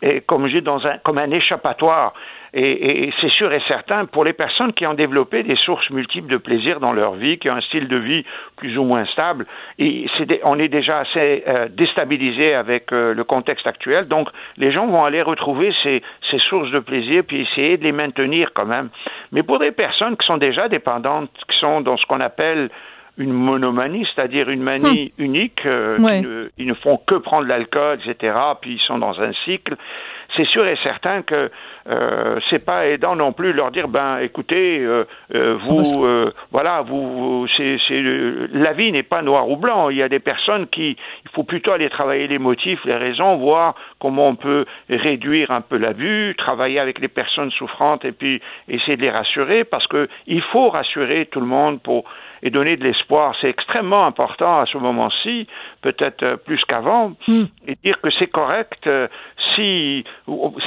et comme je dis, dans un comme un échappatoire. Et, et, et c'est sûr et certain, pour les personnes qui ont développé des sources multiples de plaisir dans leur vie, qui ont un style de vie plus ou moins stable, et c'est des, on est déjà assez euh, déstabilisé avec euh, le contexte actuel, donc les gens vont aller retrouver ces, ces sources de plaisir, puis essayer de les maintenir quand même. Mais pour des personnes qui sont déjà dépendantes, qui sont dans ce qu'on appelle une monomanie, c'est-à-dire une manie hmm. unique, euh, ouais. ils, ne, ils ne font que prendre l'alcool, et cetera, puis ils sont dans un cycle, c'est sûr et certain que euh, c'est pas aidant non plus de leur dire, ben écoutez, euh, euh, vous, euh, voilà, vous, vous c'est, c'est, euh, la vie n'est pas noire ou blanc. Il y a des personnes qui, il faut plutôt aller travailler les motifs, les raisons, voir comment on peut réduire un peu l'abus, travailler avec les personnes souffrantes et puis essayer de les rassurer, parce que il faut rassurer tout le monde pour et donner de l'espoir. C'est extrêmement important à ce moment-ci, peut-être plus qu'avant, mm. et dire que c'est correct. Euh, si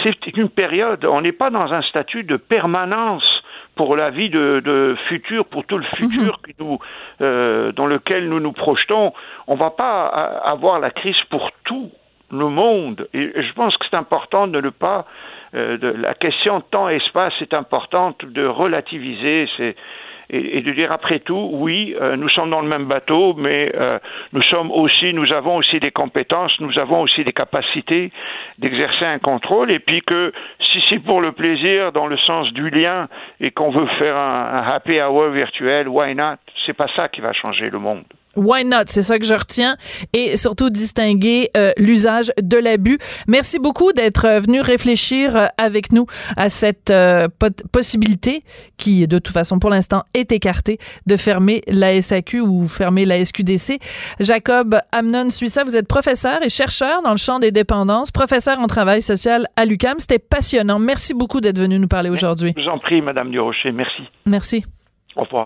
c'est une période, on n'est pas dans un statut de permanence pour la vie de, de futur, pour tout le futur mmh. que nous, euh, dans lequel nous nous projetons. On ne va pas avoir la crise pour tout nous monde. Et je pense que c'est important de ne pas... Euh, de, la question temps-espace est importante de relativiser ces... Et, et de dire après tout, oui, euh, nous sommes dans le même bateau, mais euh, nous sommes aussi, nous avons aussi des compétences, nous avons aussi des capacités d'exercer un contrôle, et puis que si c'est pour le plaisir, dans le sens du lien, et qu'on veut faire un, un happy hour virtuel, why not? C'est pas ça qui va changer le monde. Why not? C'est ça que je retiens. Et surtout, distinguer euh, l'usage de l'abus. Merci beaucoup d'être venu réfléchir avec nous à cette euh, possibilité qui, de toute façon, pour l'instant, est écartée de fermer la S A Q ou fermer la S Q D C. Jacob Amnon Suissa, vous êtes professeur et chercheur dans le champ des dépendances, professeur en travail social à l'U Q A M. C'était passionnant. Merci beaucoup d'être venu nous parler aujourd'hui. Je vous en prie, Madame Durocher. Merci. Merci. Au revoir.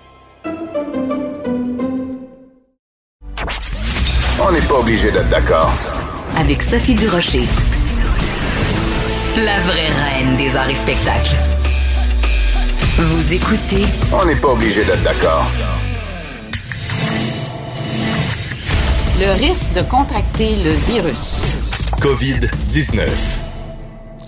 On n'est pas obligé d'être d'accord. Avec Sophie Durocher. La vraie reine des arts et spectacles. Vous écoutez... On n'est pas obligé d'être d'accord. Le risque de contracter le virus. covid dix-neuf.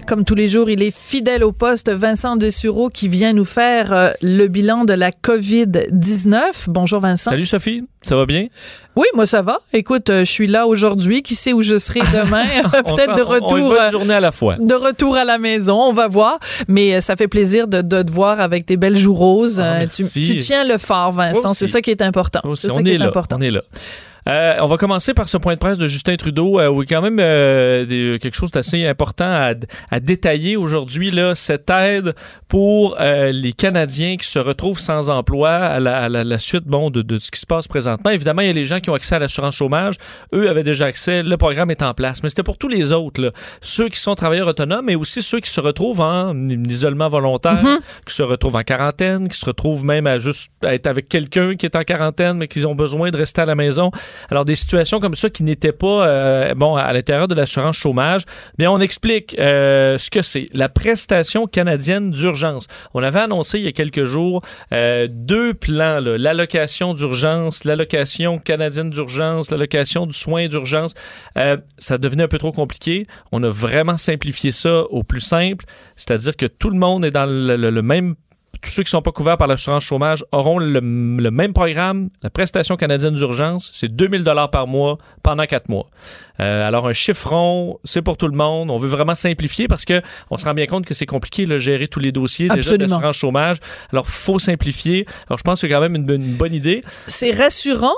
Comme tous les jours, il est fidèle au poste, Vincent Dessureau, qui vient nous faire euh, le bilan de la covid dix-neuf. Bonjour Vincent. Salut Sophie, ça va bien? Oui, moi ça va. Écoute, euh, je suis là aujourd'hui, qui sait où je serai demain, peut-être de retour. Une bonne journée à la fois. De retour à la maison, on va voir, mais euh, ça fait plaisir de, de te voir avec tes belles joues roses. Ah, merci. Tu, tu tiens le fort, Vincent, aussi. C'est ça qui est important. Aussi. C'est ça on qui est, est là. Important. On est là. Euh, on va commencer par ce point de presse de Justin Trudeau, euh, où il y a quand même euh, des, quelque chose d'assez important à, à détailler aujourd'hui, là, cette aide pour euh, les Canadiens qui se retrouvent sans emploi à la, à la, la suite bon, de, de ce qui se passe présentement. Évidemment, il y a les gens qui ont accès à l'assurance chômage. Eux avaient déjà accès. Le programme est en place. Mais c'était pour tous les autres, là. Ceux qui sont travailleurs autonomes, mais aussi ceux qui se retrouvent en isolement volontaire, mm-hmm. qui se retrouvent en quarantaine, qui se retrouvent même à juste à être avec quelqu'un qui est en quarantaine, mais qui ont besoin de rester à la maison. Alors, des situations comme ça qui n'étaient pas euh, bon à l'intérieur de l'assurance chômage, bien, on explique euh, ce que c'est. La prestation canadienne d'urgence. On avait annoncé il y a quelques jours euh, deux plans, là, l'allocation d'urgence, l'allocation canadienne d'urgence, l'allocation du soin d'urgence. Euh, ça devenait un peu trop compliqué. On a vraiment simplifié ça au plus simple, c'est-à-dire que tout le monde est dans le, le, le même... Tous ceux qui ne sont pas couverts par l'assurance chômage auront le, le même programme, la prestation canadienne d'urgence, c'est deux mille dollars par mois pendant quatre mois. Euh, alors, un chiffron, c'est pour tout le monde. On veut vraiment simplifier parce qu'on se rend bien compte que c'est compliqué de gérer tous les dossiers déjà de l'assurance chômage. Alors, il faut simplifier. Alors, je pense que c'est quand même une, une bonne idée. C'est rassurant.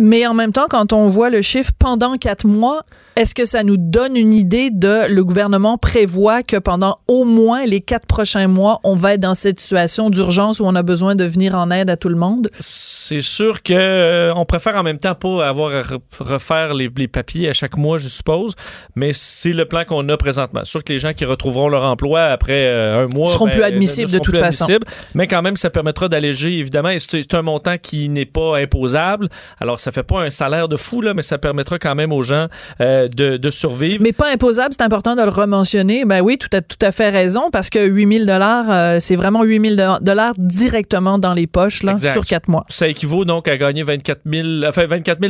Mais en même temps, quand on voit le chiffre pendant quatre mois, est-ce que ça nous donne une idée de le gouvernement prévoit que pendant au moins les quatre prochains mois, on va être dans cette situation d'urgence où on a besoin de venir en aide à tout le monde? C'est sûr que euh, on préfère en même temps pas avoir à re- refaire les, les papiers à chaque mois, je suppose, mais c'est le plan qu'on a présentement. C'est sûr que les gens qui retrouveront leur emploi après euh, un mois... seront ben, plus admissibles de toute façon. Mais quand même, ça permettra d'alléger, évidemment, et c'est, c'est un montant qui n'est pas imposable. Alors, ça fait pas un salaire de fou, là, mais ça permettra quand même aux gens euh, de, de survivre. Mais pas imposable, c'est important de le rementionner. Ben oui, tu as tout à fait raison, parce que huit mille dollars euh, c'est vraiment huit mille dollars directement dans les poches là, sur quatre mois. Ça équivaut donc à gagner vingt-quatre mille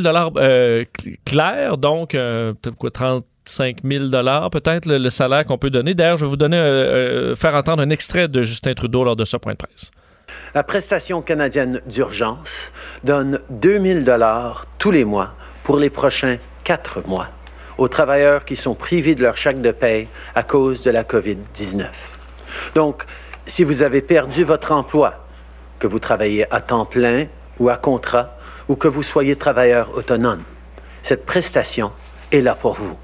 dollars euh, clairs, donc euh, peut-être quoi, trente-cinq mille dollars peut-être le, le salaire qu'on peut donner. D'ailleurs, je vais vous donner, euh, euh, faire entendre un extrait de Justin Trudeau lors de ce point de presse. La prestation canadienne d'urgence donne deux mille dollars tous les mois pour les prochains quatre mois aux travailleurs qui sont privés de leur chèque de paie à cause de la covid dix-neuf. Donc, si vous avez perdu votre emploi, que vous travaillez à temps plein ou à contrat, ou que vous soyez travailleur autonome, cette prestation est là pour vous.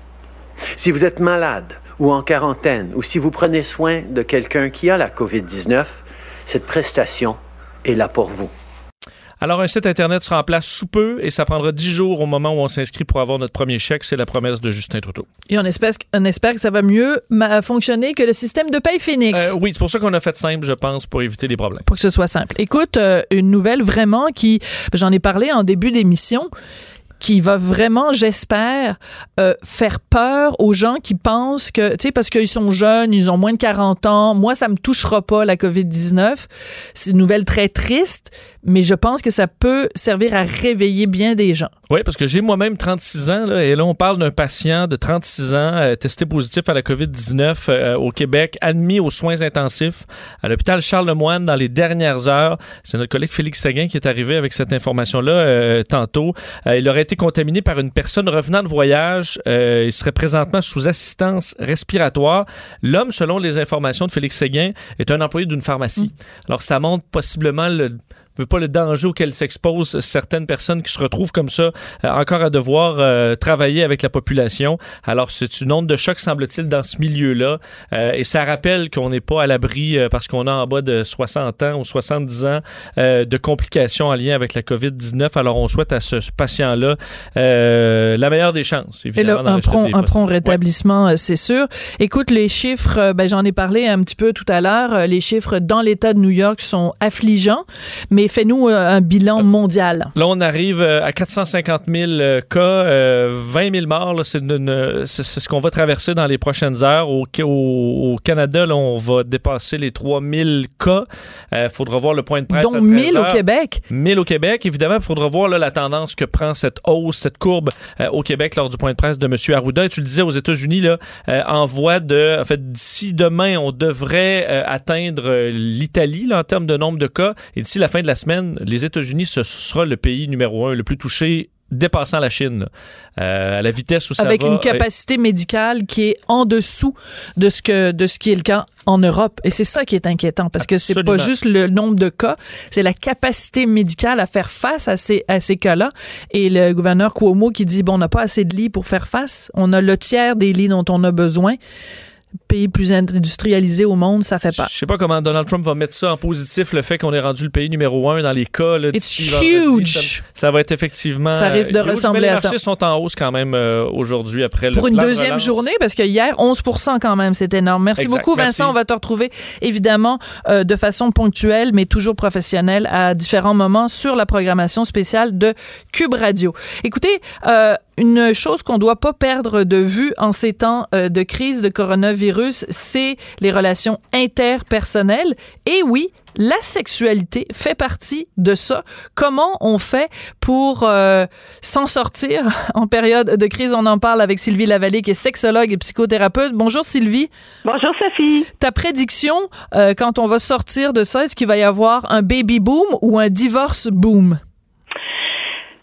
Si vous êtes malade ou en quarantaine, ou si vous prenez soin de quelqu'un qui a la covid dix-neuf, cette prestation est là pour vous. Alors, un site Internet sera en place sous peu et ça prendra dix jours au moment où on s'inscrit pour avoir notre premier chèque. C'est la promesse de Justin Trudeau. Et on espère, on espère que ça va mieux fonctionner que le système de paye Phoenix. Euh, oui, c'est pour ça qu'on a fait simple, je pense, pour éviter les problèmes. Pour que ce soit simple. Écoute, euh, une nouvelle vraiment qui... J'en ai parlé en début d'émission... qui va vraiment, j'espère, euh, faire peur aux gens qui pensent que, tu sais, parce qu'ils sont jeunes, ils ont moins de quarante ans, moi, ça me touchera pas, la covid dix-neuf. C'est une nouvelle très triste, mais je pense que ça peut servir à réveiller bien des gens. Oui, parce que j'ai moi-même trente-six ans, là, et là, on parle d'un patient de trente-six ans euh, testé positif à la covid dix-neuf euh, au Québec, admis aux soins intensifs à l'hôpital Charles-Le Moyne dans les dernières heures. C'est notre collègue Félix Séguin qui est arrivé avec cette information-là euh, tantôt. Euh, il aurait été contaminé par une personne revenant de voyage. Euh, il serait présentement sous assistance respiratoire. L'homme, selon les informations de Félix Séguin, est un employé d'une pharmacie. Mmh. Alors, ça montre possiblement le... veut pas le danger auquel s'exposent certaines personnes qui se retrouvent comme ça euh, encore à devoir euh, travailler avec la population. Alors, c'est une onde de choc, semble-t-il, dans ce milieu-là. Euh, et ça rappelle qu'on n'est pas à l'abri euh, parce qu'on a en bas de soixante ans ou soixante-dix ans euh, de complications en lien avec la covid dix-neuf. Alors, on souhaite à ce, ce patient-là euh, la meilleure des chances, évidemment. Et là, un prompt, un prompt rétablissement, ouais. C'est sûr. Écoute, les chiffres, euh, ben, j'en ai parlé un petit peu tout à l'heure, euh, les chiffres dans l'État de New York sont affligeants, mais fais-nous un bilan mondial. Là, on arrive à quatre cent cinquante mille cas, vingt mille morts. Là, c'est, une, c'est ce qu'on va traverser dans les prochaines heures. Au, au, au Canada, là, on va dépasser les trois mille cas. Il euh, faudra voir le point de presse. Donc, à mille au Québec. mille au Québec. Évidemment, il faudra voir là, la tendance que prend cette hausse, cette courbe euh, au Québec lors du point de presse de M. Arruda. Et tu le disais, aux États-Unis, là, euh, en voie de... En fait, d'ici demain, on devrait euh, atteindre l'Italie là, en termes de nombre de cas. Et d'ici la fin de la semaine, les États-Unis, ce sera le pays numéro un le plus touché, dépassant la Chine, euh, à la vitesse où ça Avec va. Avec une capacité euh, médicale qui est en dessous de ce, que, de ce qui est le cas en Europe. Et c'est ça qui est inquiétant, parce absolument. Que c'est pas juste le nombre de cas, c'est la capacité médicale à faire face à ces, à ces cas-là. Et le gouverneur Cuomo qui dit, bon, on n'a pas assez de lits pour faire face, on a le tiers des lits dont on a besoin. Pays plus industrialisé au monde, ça fait pas. Je sais pas comment Donald Trump va mettre ça en positif, le fait qu'on est rendu le pays numéro un dans les cas. Là, it's huge! Ça, ça va être effectivement... Ça risque de euh, ressembler à ça. Les marchés sont en hausse quand même euh, aujourd'hui après Pour le plan une deuxième relance. Journée, parce que hier, onze pour cent quand même, c'est énorme. Merci exact. Beaucoup, Vincent. Merci. On va te retrouver évidemment euh, de façon ponctuelle, mais toujours professionnelle à différents moments sur la programmation spéciale de Cube Radio. Écoutez... Euh, Une chose qu'on ne doit pas perdre de vue en ces temps de crise de coronavirus, c'est les relations interpersonnelles. Et oui, la sexualité fait partie de ça. Comment on fait pour euh, s'en sortir en période de crise? On en parle avec Sylvie Lavallée, qui est sexologue et psychothérapeute. Bonjour Sylvie. Bonjour Sophie. Ta prédiction, euh, quand on va sortir de ça, est-ce qu'il va y avoir un baby boom ou un divorce boom?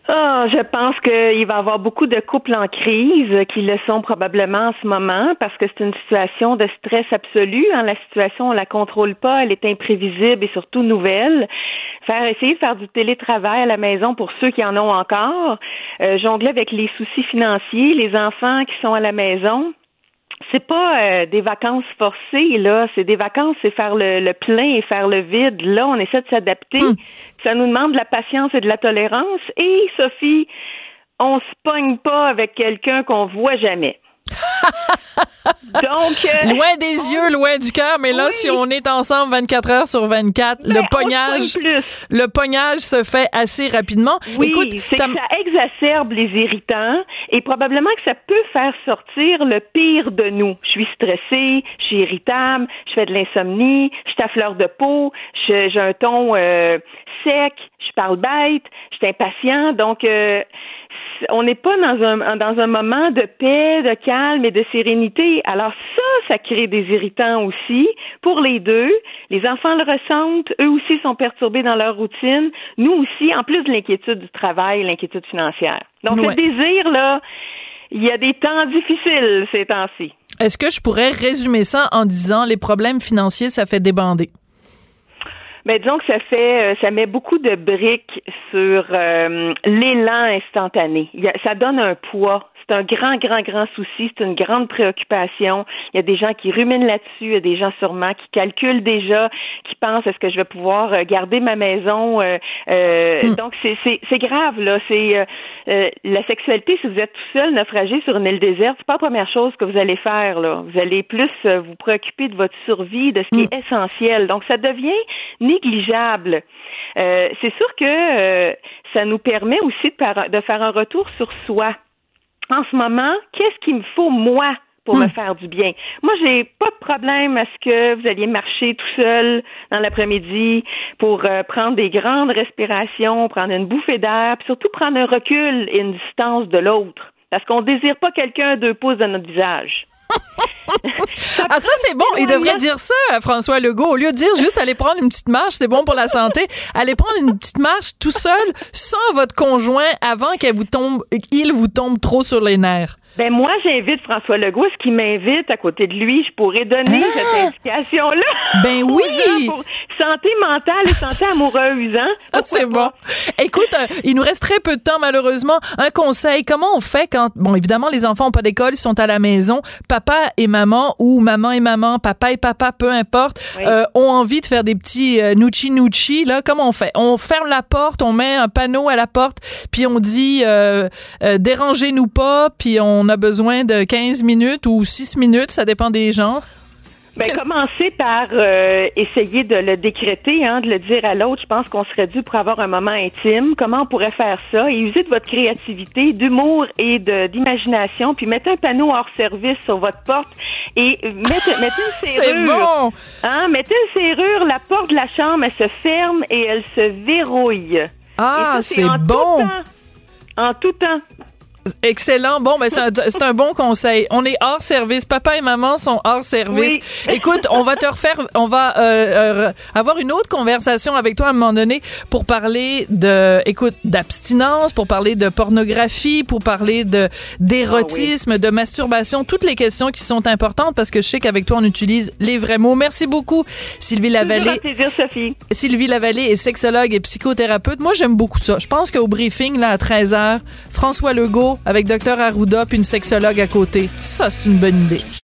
Ah, oh, je pense qu'il va y avoir beaucoup de couples en crise qui le sont probablement en ce moment parce que c'est une situation de stress absolu. Hein. La situation, on la contrôle pas, elle est imprévisible et surtout nouvelle. Faire essayer de faire du télétravail à la maison pour ceux qui en ont encore, euh, jongler avec les soucis financiers, les enfants qui sont à la maison. C'est pas euh, des vacances forcées, là. C'est des vacances, c'est faire le, le plein et faire le vide. Là, on essaie de s'adapter. Mmh. Ça nous demande de la patience et de la tolérance. Et, Sophie, on se pogne pas avec quelqu'un qu'on voit jamais. Donc, euh, loin des on... yeux, loin du cœur, mais là, oui. Si on est ensemble vingt-quatre heures sur vingt-quatre, mais le pognage, le pognage se fait assez rapidement. Oui, écoute, c'est que ça exacerbe les irritants et probablement que ça peut faire sortir le pire de nous. Je suis stressée, je suis irritable, je fais de l'insomnie, je suis à fleur de peau, je, j'ai un ton euh, sec, je parle bête, je suis impatient, donc... Euh, on n'est pas dans un dans un moment de paix, de calme et de sérénité. Alors ça, ça crée des irritants aussi pour les deux. Les enfants le ressentent, eux aussi sont perturbés dans leur routine. Nous aussi, en plus de l'inquiétude du travail, l'inquiétude financière. Donc ouais. Le désir, là, il y a des temps difficiles ces temps-ci. Est-ce que je pourrais résumer ça en disant les problèmes financiers, ça fait débander? Mais disons que ça fait, ça met beaucoup de briques sur euh, l'élan instantané. Ça donne un poids. c'est un grand, grand, grand souci. C'est une grande préoccupation. Il y a des gens qui ruminent là-dessus. Il y a des gens sûrement qui calculent déjà, qui pensent est-ce que je vais pouvoir garder ma maison. Euh, euh, mm. Donc c'est, c'est, c'est grave là. C'est euh, euh, la sexualité. Si vous êtes tout seul, naufragé sur une île déserte, c'est pas la première chose que vous allez faire là. Vous allez plus vous préoccuper de votre survie, de ce qui mm. est essentiel. Donc ça devient négligeable. Euh, c'est sûr que euh, ça nous permet aussi de, par- de faire un retour sur soi. En ce moment, qu'est-ce qu'il me faut, moi, pour mmh. me faire du bien? Moi, j'ai pas de problème à ce que vous alliez marcher tout seul dans l'après-midi pour euh, prendre des grandes respirations, prendre une bouffée d'air, puis surtout prendre un recul et une distance de l'autre. Parce qu'on désire pas quelqu'un à deux pouces de notre visage. ça ah ça c'est bon, il devrait dire ça à François Legault, au lieu de dire juste allez prendre une petite marche, c'est bon pour la santé, allez prendre une petite marche tout seul sans votre conjoint avant qu'elle vous tombe, qu'il vous tombe trop sur les nerfs. Ben moi, j'invite François Legault, ce qui m'invite à côté de lui, je pourrais donner ah! cette indication-là. Ben oui! Pour santé mentale et santé amoureuse, hein? Ah, c'est bon. Écoute, euh, il nous reste très peu de temps, malheureusement. Un conseil, comment on fait quand, bon, évidemment, les enfants n'ont pas d'école, ils sont à la maison, papa et maman, ou maman et maman, papa et papa, peu importe, oui. euh, ont envie de faire des petits euh, nouchi-nouchi, là, comment on fait? On ferme la porte, on met un panneau à la porte, puis on dit euh, euh, « dérangez-nous pas », puis on On a besoin de quinze minutes ou six minutes, ça dépend des gens. Ben, commencer par euh, essayer de le décréter, hein, de le dire à l'autre. Je pense qu'on serait dû pour avoir un moment intime. Comment on pourrait faire ça? Et usez de votre créativité, d'humour et de, d'imagination. Puis mettez un panneau hors service sur votre porte et mettez, mettez une serrure. C'est bon! Hein, mettez une serrure, la porte de la chambre, elle se ferme et elle se verrouille. Ah, et ça, c'est, c'est en bon! Tout temps, en tout temps. Excellent. Bon, ben c'est un, c'est un bon conseil. On est hors service. Papa et maman sont hors service. Oui. Écoute, on va te refaire, on va euh, euh, avoir une autre conversation avec toi à un moment donné pour parler de, écoute, d'abstinence, pour parler de pornographie, pour parler de d'érotisme, oh oui. de masturbation, toutes les questions qui sont importantes parce que je sais qu'avec toi on utilise les vrais mots. Merci beaucoup, Sylvie Lavallée. Toujours un plaisir, Sophie. Sylvie Lavallée est sexologue et psychothérapeute. Moi, j'aime beaucoup ça. Je pense qu'au briefing là à treize heures, François Legault avec docteur Arruda puis une sexologue à côté. Ça, c'est une bonne idée.